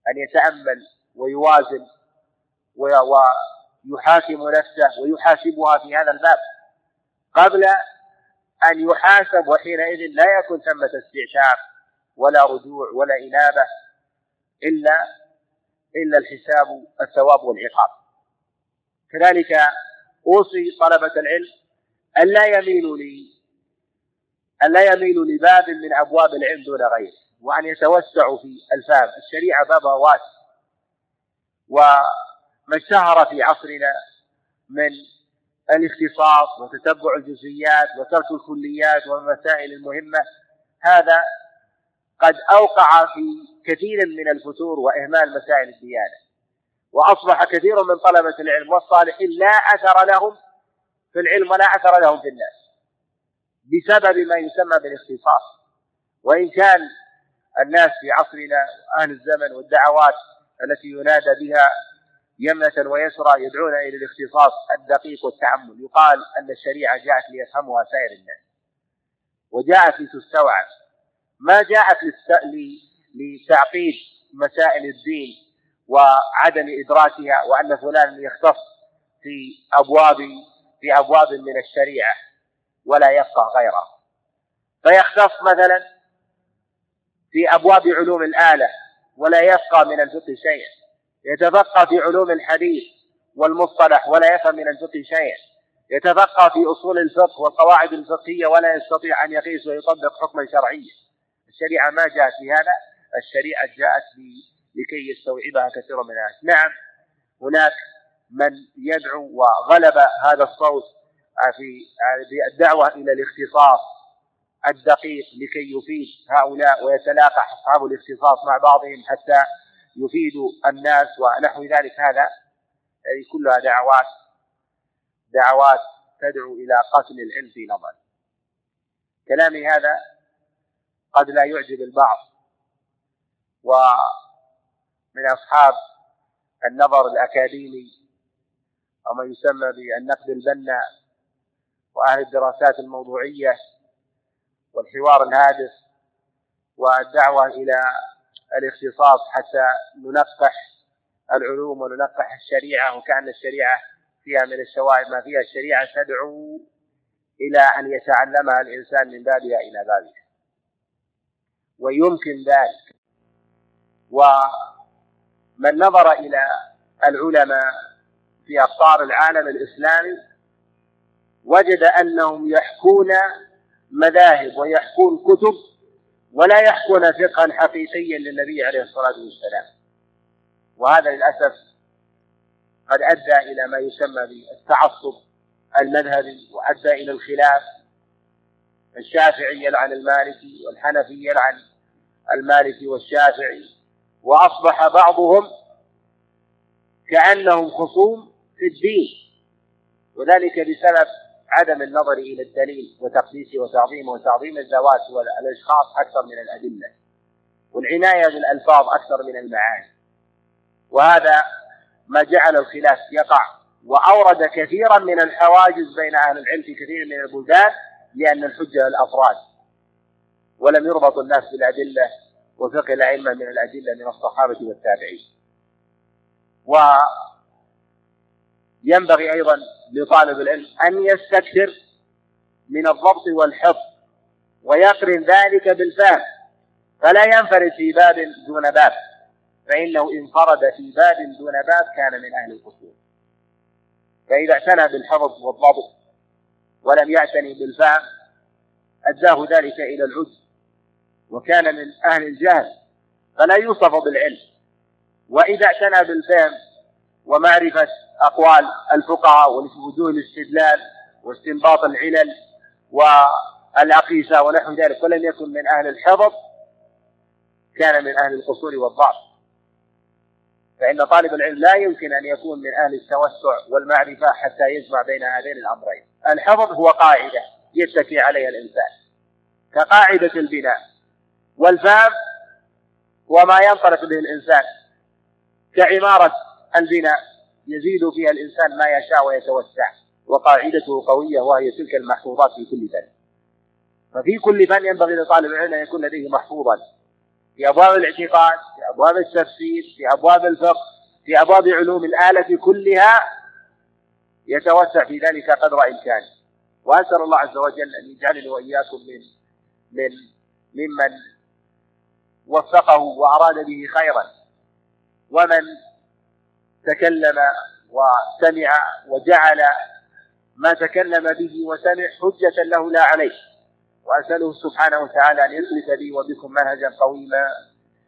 أن يتأمل ويوازن ويحاكم نفسه ويحاسبها في هذا الباب قبل أن يحاسب، وحينئذ لا يكون ثمة استعتاب ولا رجوع ولا إنابة إلا الحساب الثواب والعقاب. كذلك أوصي طلبة العلم أن لا يميلوا لباب من أبواب العلم دون غيره، وأن يتوسعوا في الفهم. الشريعة بابها واسع، وما اشتهر في عصرنا من الاختصاص وتتبع الجزئيات وترك الكليات والمسائل المهمة هذا قد أوقع في كثير من الفتور وإهمال مسائل الديانة، وأصبح كثير من طلبة العلم والصالحين لا أثر لهم في العلم ولا أثر لهم في الناس بسبب ما يسمى بالاختصاص. وإن كان الناس في عصرنا أهل الزمن والدعوات التي ينادى بها يمنة ويسرى يدعون إلى الاختصاص الدقيق والتعمل، يقال أن الشريعة جاءت ليفهمها سائر الناس وجاءت لتستوعب، ما جاءت لتعقيد مسائل الدين وعدم إدراكها، وأن فلان يختص في أبواب من الشريعة ولا يفقه غيره، فيختص مثلا في أبواب علوم الآلة ولا يفقه من الفقه شيئا، يتفقه في علوم الحديث والمصطلح ولا يفهم من الفقه شيئا، يتفقه في أصول الفقه والقواعد الفقهية ولا يستطيع أن يقيس ويطبق حكما شرعيا. الشريعة ما جاءت لهذا، الشريعة جاءت لكي يستوعبها كثير من الناس. نعم هناك من يدعو وغلب هذا الصوت في الدعوة إلى الاختصاص الدقيق لكي يفيد هؤلاء ويتلاقى أصحاب الاختصاص مع بعضهم حتى يفيدوا الناس ونحو ذلك. هذا يعني كلها دعوات تدعو إلى قتل العلم في نظر. كلامي هذا قد لا يعجب البعض و من أصحاب النظر الأكاديمي أو ما يسمى بالنقد البناء وأهل الدراسات الموضوعية والحوار الهادف والدعوة إلى الاختصاص حتى ننقح العلوم وننقح الشريعة، وكأن الشريعة فيها من الشوائب ما فيها الشريعة تدعو إلى أن يتعلمها الإنسان من بابها إلى بابها، ويمكن ذلك. ومن نظر إلى العلماء في أقطار العالم الإسلامي وجد أنهم يحكون مذاهب ويحكون كتب ولا يحكون فقها حقيقيا للنبي عليه الصلاة والسلام، وهذا للأسف قد أدى إلى ما يسمى بالتعصب المذهبي، وأدى إلى الخلاف. الشافعي يلعن المالكي، والحنفي يلعن المالكي والشافعي، وأصبح بعضهم كأنهم خصوم في الدين، وذلك بسبب عدم النظر إلى الدليل وتقديسه وتعظيمه وتعظيم الذوات والأشخاص أكثر من الأدلة، والعناية بالألفاظ أكثر من المعاني. وهذا ما جعل الخلاف يقع، وأورد كثيرا من الحواجز بين أهل العلم في كثير من البلدان، لأن الحجة الأفراد ولم يربط الناس بالأدلة وفقه العلم من الأدلة من الصحابة والتابعين. وينبغي أيضا لطالب العلم أن يستكثر من الضبط والحفظ، ويقرن ذلك بالفهم، فلا ينفرد في باب دون باب، فإنه انفرد في باب دون باب كان من أهل القصور. فإذا اعتنى بالحفظ والضبط ولم يعتني بالفهم أداه ذلك إلى العجز، وكان من أهل الجهل فلا يوصف بالعلم. وإذا اعتنى بالفهم ومعرفة أقوال الفقهاء ووجوه الاستدلال واستنباط العلل والعقيسة ونحو ذلك ولم يكن من أهل الحفظ كان من أهل القصور والضعف، فإن طالب العلم لا يمكن أن يكون من أهل التوسع والمعرفة حتى يجمع بين هذين الأمرين. الحفظ هو قاعدة يتكي عليها الإنسان كقاعدة البناء، والفهم هو ما ينطلق به الإنسان كعمارة البناء يزيد فيها الإنسان ما يشاء ويتوسع، وقاعدته قوية وهي تلك المحفوظات في كل فن. ففي كل فن ينبغي لطالب العلم أن يكون لديه محفوظا، في أبواب الاعتقاد، في أبواب التفسير، في أبواب الفقه، في أبواب علوم الآلة كلها يتوسع في ذلك قدر إمكانه. وأسأل الله عز وجل أن يجعلني وإياكم ممن وفقه وأراد به خيرا، ومن تكلم وسمع وجعل ما تكلم به وسمع حجة له لا عليه. وأسأله سبحانه وتعالى أن يثبت بي وبكم منهجا قويما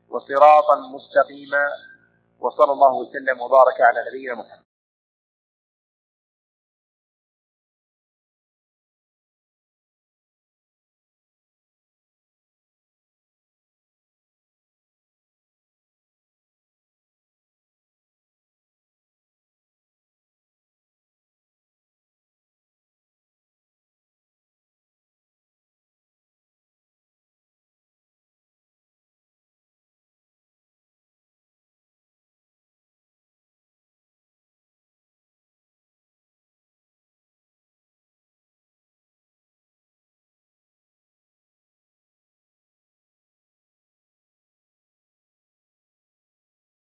وصراطا مستقيما، وصلى الله وسلم وبارك على نبينا محمد.